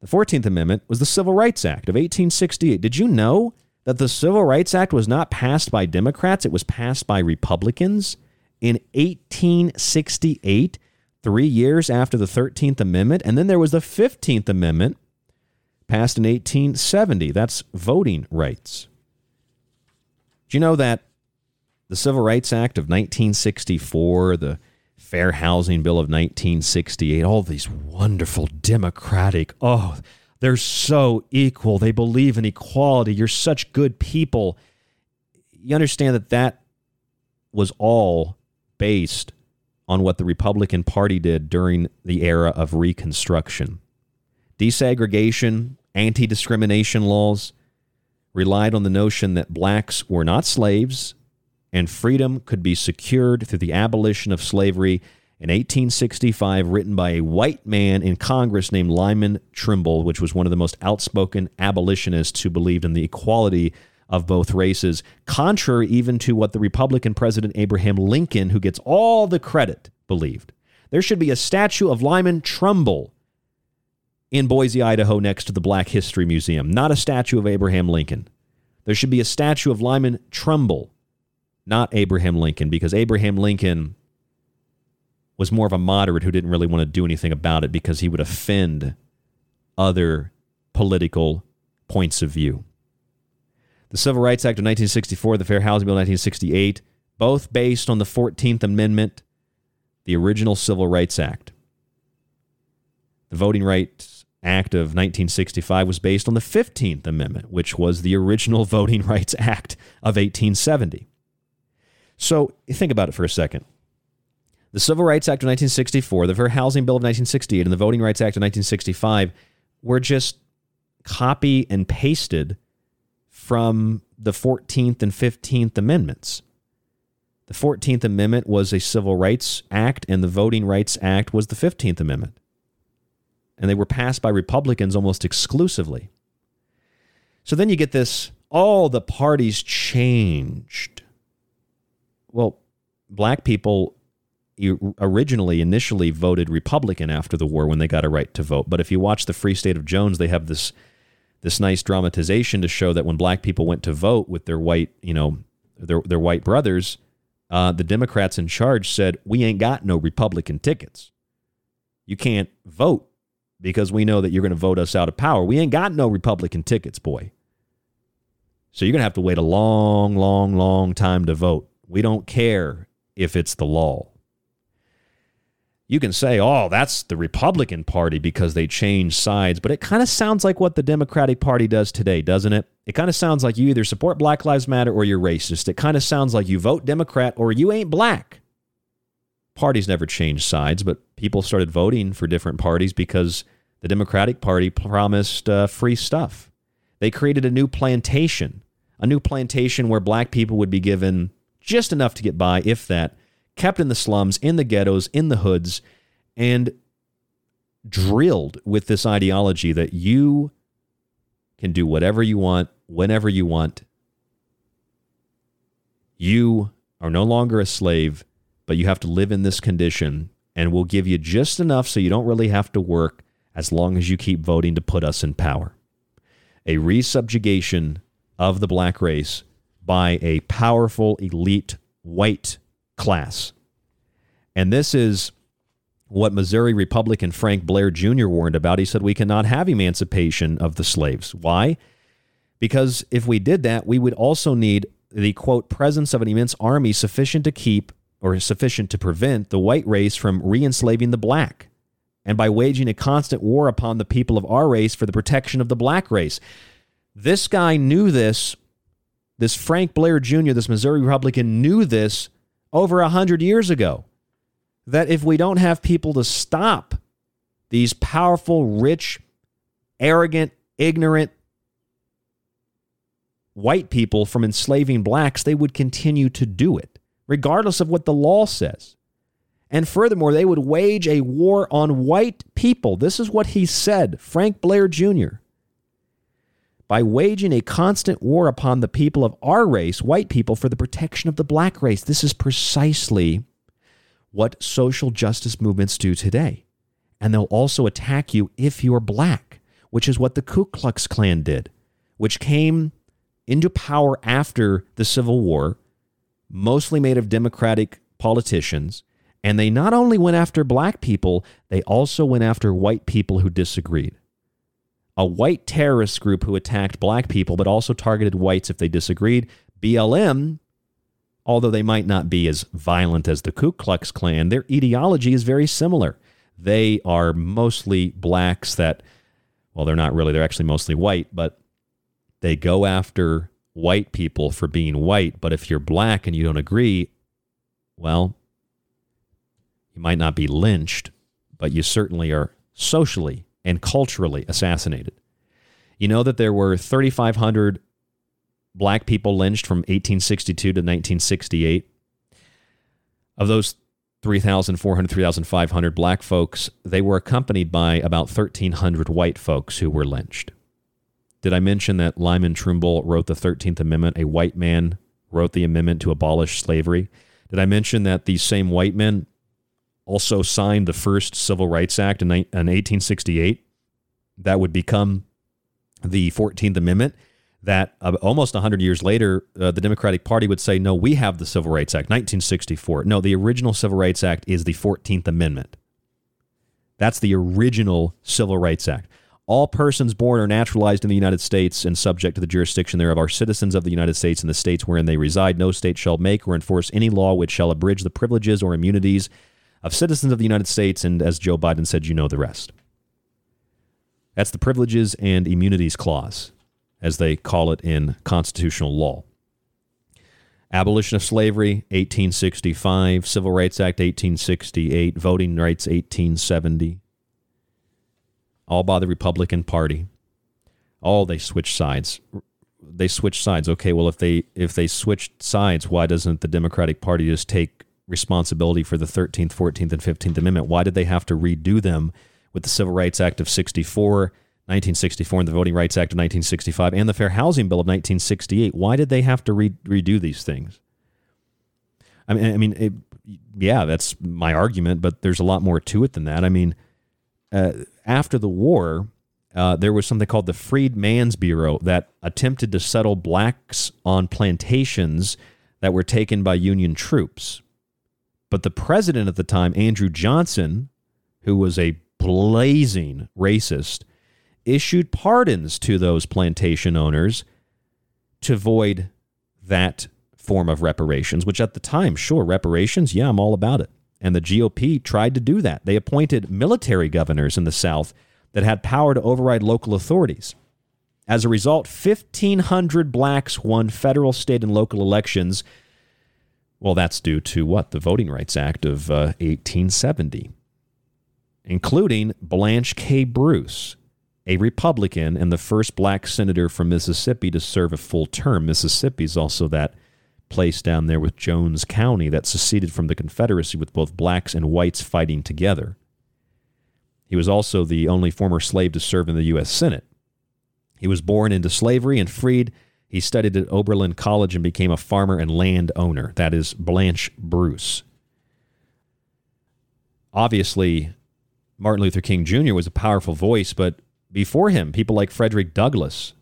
the 14th Amendment was the Civil Rights Act of 1868. Did you know that the Civil Rights Act was not passed by Democrats? It was passed by Republicans in 1868, 3 years after the 13th Amendment. And then there was the 15th Amendment passed in 1870. That's voting rights. Do you know that the Civil Rights Act of 1964, the Fair Housing Bill of 1968, all these wonderful democratic, oh, they're so equal. They believe in equality. You're such good people. You understand that that was all based on what the Republican Party did during the era of Reconstruction. Desegregation, anti-discrimination laws relied on the notion that blacks were not slaves and freedom could be secured through the abolition of slavery in 1865, written by a white man in Congress named Lyman Trimble, which was one of the most outspoken abolitionists who believed in the equality of both races, contrary even to what the Republican president Abraham Lincoln, who gets all the credit, believed. There should be a statue of Lyman Trumbull in Boise, Idaho, next to the Black History Museum, not a statue of Abraham Lincoln. There should be a statue of Lyman Trumbull, not Abraham Lincoln, because Abraham Lincoln was more of a moderate who didn't really want to do anything about it because he would offend other political points of view. The Civil Rights Act of 1964, the Fair Housing Bill of 1968, both based on the 14th Amendment, the original Civil Rights Act. The Voting Rights Act of 1965 was based on the 15th Amendment, which was the original Voting Rights Act of 1870. So think about it for a second. The Civil Rights Act of 1964, the Fair Housing Bill of 1968, and the Voting Rights Act of 1965 were just copy and pasted from the 14th and 15th Amendments. The 14th Amendment was a Civil Rights Act, and the Voting Rights Act was the 15th Amendment. And they were passed by Republicans almost exclusively. So then you get this, all the parties changed. Well, black people initially voted Republican after the war when they got a right to vote. But if you watch The Free State of Jones, they have this nice dramatization to show that when black people went to vote with their white, their white brothers, the Democrats in charge said, "We ain't got no Republican tickets. You can't vote because we know that you're going to vote us out of power. We ain't got no Republican tickets, boy. So you're going to have to wait a long, long, long time to vote. We don't care if it's the law." You can say, oh, that's the Republican Party because they changed sides, but it kind of sounds like what the Democratic Party does today, doesn't it? It kind of sounds like you either support Black Lives Matter or you're racist. It kind of sounds like you vote Democrat or you ain't black. Parties never changed sides, but people started voting for different parties because the Democratic Party promised free stuff. They created a new plantation where black people would be given just enough to get by, if that, kept in the slums, in the ghettos, in the hoods, and drilled with this ideology that you can do whatever you want, whenever you want. You are no longer a slave, but you have to live in this condition, and we'll give you just enough so you don't really have to work as long as you keep voting to put us in power. A resubjugation of the black race by a powerful elite white class. And this is what Missouri Republican Frank Blair Jr. warned about. He said, we cannot have emancipation of the slaves. Why? Because if we did that, we would also need the, quote, presence of an immense army sufficient to keep or sufficient to prevent the white race from re-enslaving the black, and by waging a constant war upon the people of our race for the protection of the black race. This guy knew this. This Frank Blair Jr., this Missouri Republican, knew this over 100 years ago, that if we don't have people to stop these powerful, rich, arrogant, ignorant, white people from enslaving blacks, they would continue to do it, regardless of what the law says. And furthermore, they would wage a war on white people. This is what he said, Frank Blair Jr. By waging a constant war upon the people of our race, white people, for the protection of the black race. This is precisely what social justice movements do today. And they'll also attack you if you're black, which is what the Ku Klux Klan did, which came into power after the Civil War, mostly made of Democratic politicians. And they not only went after black people, they also went after white people who disagreed. A white terrorist group who attacked black people, but also targeted whites if they disagreed. BLM, although they might not be as violent as the Ku Klux Klan, their ideology is very similar. They are mostly blacks that, well, they're not really, they're actually mostly white, but they go after white people for being white. But if you're black and you don't agree, well, you might not be lynched, but you certainly are socially and culturally assassinated. You know that there were 3,500 black people lynched from 1862 to 1968. Of those 3,400, 3,500 black folks, they were accompanied by about 1,300 white folks who were lynched. Did I mention that Lyman Trumbull wrote the 13th Amendment? A white man wrote the amendment to abolish slavery. Did I mention that these same white men also signed the first Civil Rights Act in 1868 that would become the 14th Amendment, that almost 100 years later, the Democratic Party would say, no, we have the Civil Rights Act, 1964. No, the original Civil Rights Act is the 14th Amendment. That's the original Civil Rights Act. All persons born or naturalized in the United States and subject to the jurisdiction thereof are citizens of the United States and the states wherein they reside. No state shall make or enforce any law which shall abridge the privileges or immunities of citizens of the United States, and as Joe Biden said, you know the rest. That's the Privileges and Immunities Clause, as they call it in constitutional law. Abolition of Slavery, 1865. Civil Rights Act, 1868. Voting Rights, 1870. All by the Republican Party. Oh, they switched sides. They switched sides. Okay, well, if they switched sides, why doesn't the Democratic Party just take responsibility for the 13th, 14th, and 15th Amendment? Why did they have to redo them with the Civil Rights Act of 1964, and the Voting Rights Act of 1965, and the Fair Housing Bill of 1968? Why did they have to redo these things? I mean, that's my argument, but there's a lot more to it than that. I mean, after the war, there was something called the Freedman's Bureau that attempted to settle blacks on plantations that were taken by Union troops. But the president at the time, Andrew Johnson, who was a blazing racist, issued pardons to those plantation owners to void that form of reparations, which at the time, sure, reparations, yeah, I'm all about it. And the GOP tried to do that. They appointed military governors in the South that had power to override local authorities. As a result, 1,500 blacks won federal, state, and local elections. Well, that's due to what? The Voting Rights Act of 1870, including Blanche K. Bruce, a Republican and the first black senator from Mississippi to serve a full term. Mississippi's also that place down there with Jones County that seceded from the Confederacy with both blacks and whites fighting together. He was also the only former slave to serve in the U.S. Senate. He was born into slavery and freed. He studied at Oberlin College and became a farmer and landowner. That is Blanche Bruce. Obviously, Martin Luther King Jr. was a powerful voice, but before him, people like Frederick Douglass,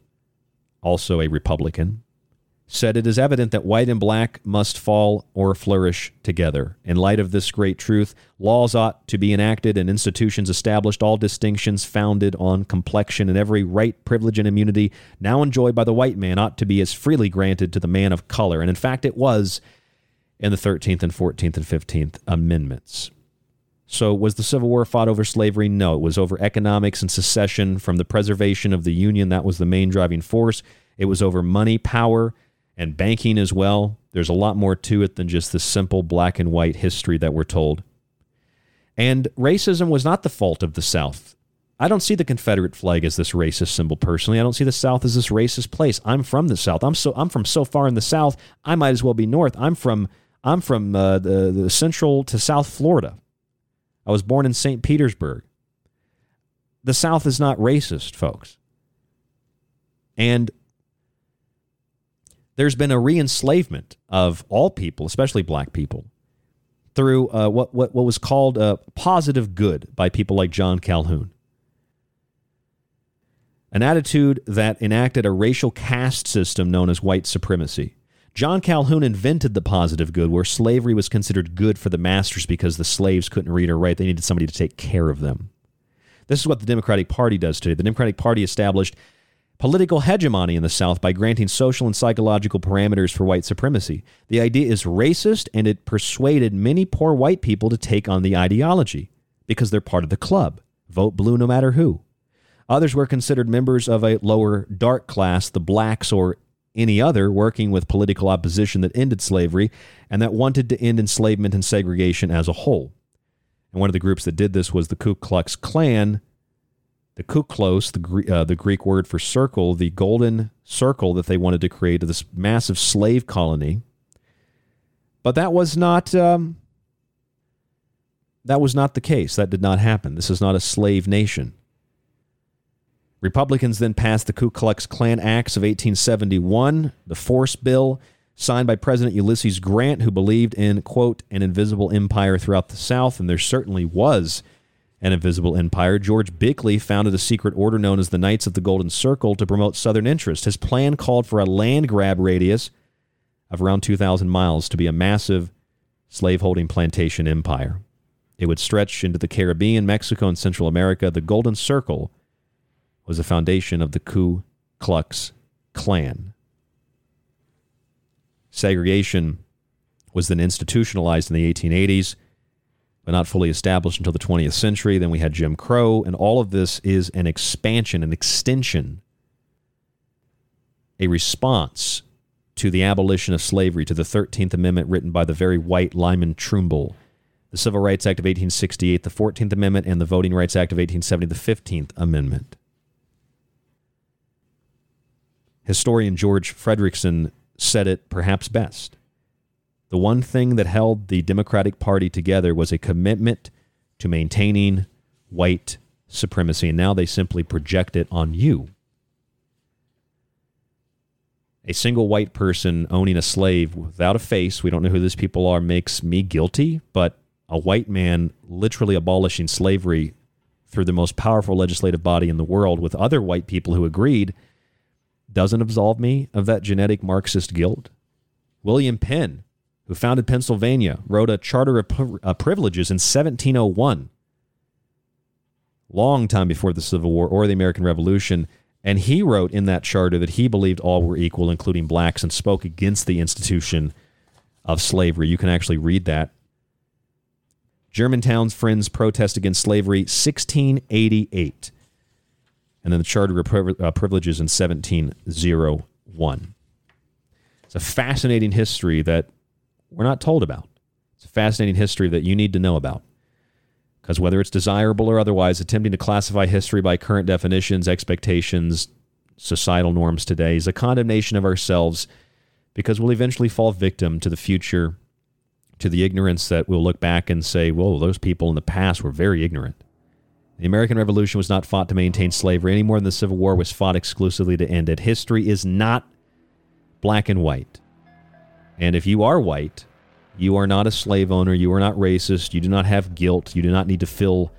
also a Republican, said it is evident that white and black must fall or flourish together. In light of this great truth, laws ought to be enacted and institutions established, all distinctions founded on complexion, and every right, privilege, and immunity now enjoyed by the white man ought to be as freely granted to the man of color. And in fact, it was in the 13th and 14th and 15th Amendments. So was the Civil War fought over slavery? No, it was over economics and secession from the preservation of the Union. That was the main driving force. It was over money, power, and banking as well. There's a lot more to it than just this simple black and white history that we're told. And racism was not the fault of the South. I don't see the Confederate flag as this racist symbol personally. I don't see the South as this racist place. I'm from the South. I'm from so far in the South, I might as well be North. I'm from the Central to South Florida. I was born in St. Petersburg. The South is not racist, folks. And there's been a re-enslavement of all people, especially black people, through what was called positive good by people like John Calhoun. An attitude that enacted a racial caste system known as white supremacy. John Calhoun invented the positive good, where slavery was considered good for the masters because the slaves couldn't read or write. They needed somebody to take care of them. This is what the Democratic Party does today. The Democratic Party established political hegemony in the South by granting social and psychological parameters for white supremacy. The idea is racist, and it persuaded many poor white people to take on the ideology because they're part of the club. Vote blue no matter who. Others were considered members of a lower dark class, the blacks or any other, working with political opposition that ended slavery and that wanted to end enslavement and segregation as a whole. And one of the groups that did this was the Ku Klux Klan, the Kuklos, the Greek word for circle, the golden circle that they wanted to create, this massive slave colony. But that was not the case. That did not happen. This is not a slave nation. Republicans then passed the Ku Klux Klan Acts of 1871, the Force Bill, signed by President Ulysses Grant, who believed in, quote, an invisible empire throughout the South, and there certainly was an invisible empire. George Bickley founded a secret order known as the Knights of the Golden Circle to promote Southern interest. His plan called for a land grab radius of around 2,000 miles to be a massive slaveholding plantation empire. It would stretch into the Caribbean, Mexico, and Central America. The Golden Circle was the foundation of the Ku Klux Klan. Segregation was then institutionalized in the 1880s, but not fully established until the 20th century. Then we had Jim Crow, and all of this is an expansion, an extension, a response to the abolition of slavery, to the 13th Amendment written by the very white Lyman Trumbull, the Civil Rights Act of 1868, the 14th Amendment, and the Voting Rights Act of 1870, the 15th Amendment. Historian George Fredrickson said it perhaps best. The one thing that held the Democratic Party together was a commitment to maintaining white supremacy, and now they simply project it on you. A single white person owning a slave without a face, we don't know who these people are, makes me guilty, but a white man literally abolishing slavery through the most powerful legislative body in the world with other white people who agreed doesn't absolve me of that genetic Marxist guilt. William Penn, who founded Pennsylvania, wrote a Charter of Privileges in 1701, long time before the Civil War or the American Revolution, and he wrote in that charter that he believed all were equal, including blacks, and spoke against the institution of slavery. You can actually read that. Germantown's Friends Protest Against Slavery, 1688. And then the Charter of Privileges in 1701. It's a fascinating history that we're not told about. It's a fascinating history that you need to know about. Because whether it's desirable or otherwise, attempting to classify history by current definitions, expectations, societal norms today is a condemnation of ourselves, because we'll eventually fall victim to the future, to the ignorance that we'll look back and say, whoa, those people in the past were very ignorant. The American Revolution was not fought to maintain slavery any more than the Civil War was fought exclusively to end it. History is not black and white. And if you are white, you are not a slave owner, you are not racist, you do not have guilt, you do not need to feel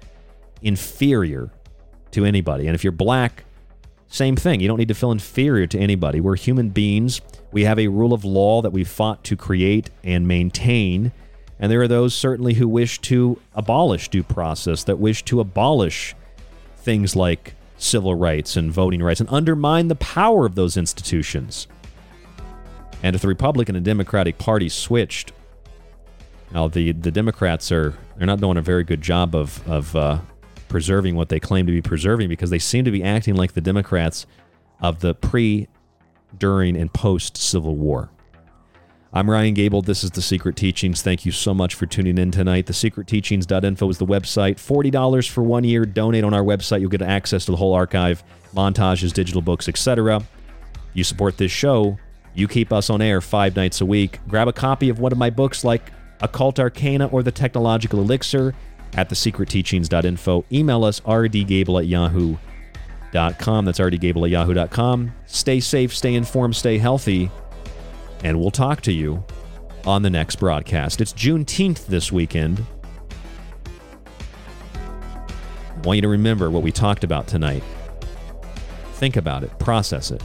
inferior to anybody. And if you're black, same thing. You don't need to feel inferior to anybody. We're human beings. We have a rule of law that we fought to create and maintain. And there are those certainly who wish to abolish due process, that wish to abolish things like civil rights and voting rights and undermine the power of those institutions. And if the Republican and Democratic Party switched, now the Democrats they're not doing a very good job of preserving what they claim to be preserving, because they seem to be acting like the Democrats of the pre, during, and post-Civil War. I'm Ryan Gable. This is The Secret Teachings. Thank you so much for tuning in tonight. TheSecretTeachings.info is the website. $40 for 1 year. Donate on our website. You'll get access to the whole archive, montages, digital books, etc. You support this show. You keep us on air 5 nights a week. Grab a copy of one of my books like Occult Arcana or The Technological Elixir at thesecretteachings.info. Email us rdgable@yahoo.com. That's rdgable@yahoo.com. Stay safe, stay informed, stay healthy, and we'll talk to you on the next broadcast. It's Juneteenth this weekend. I want you to remember what we talked about tonight. Think about it. Process it.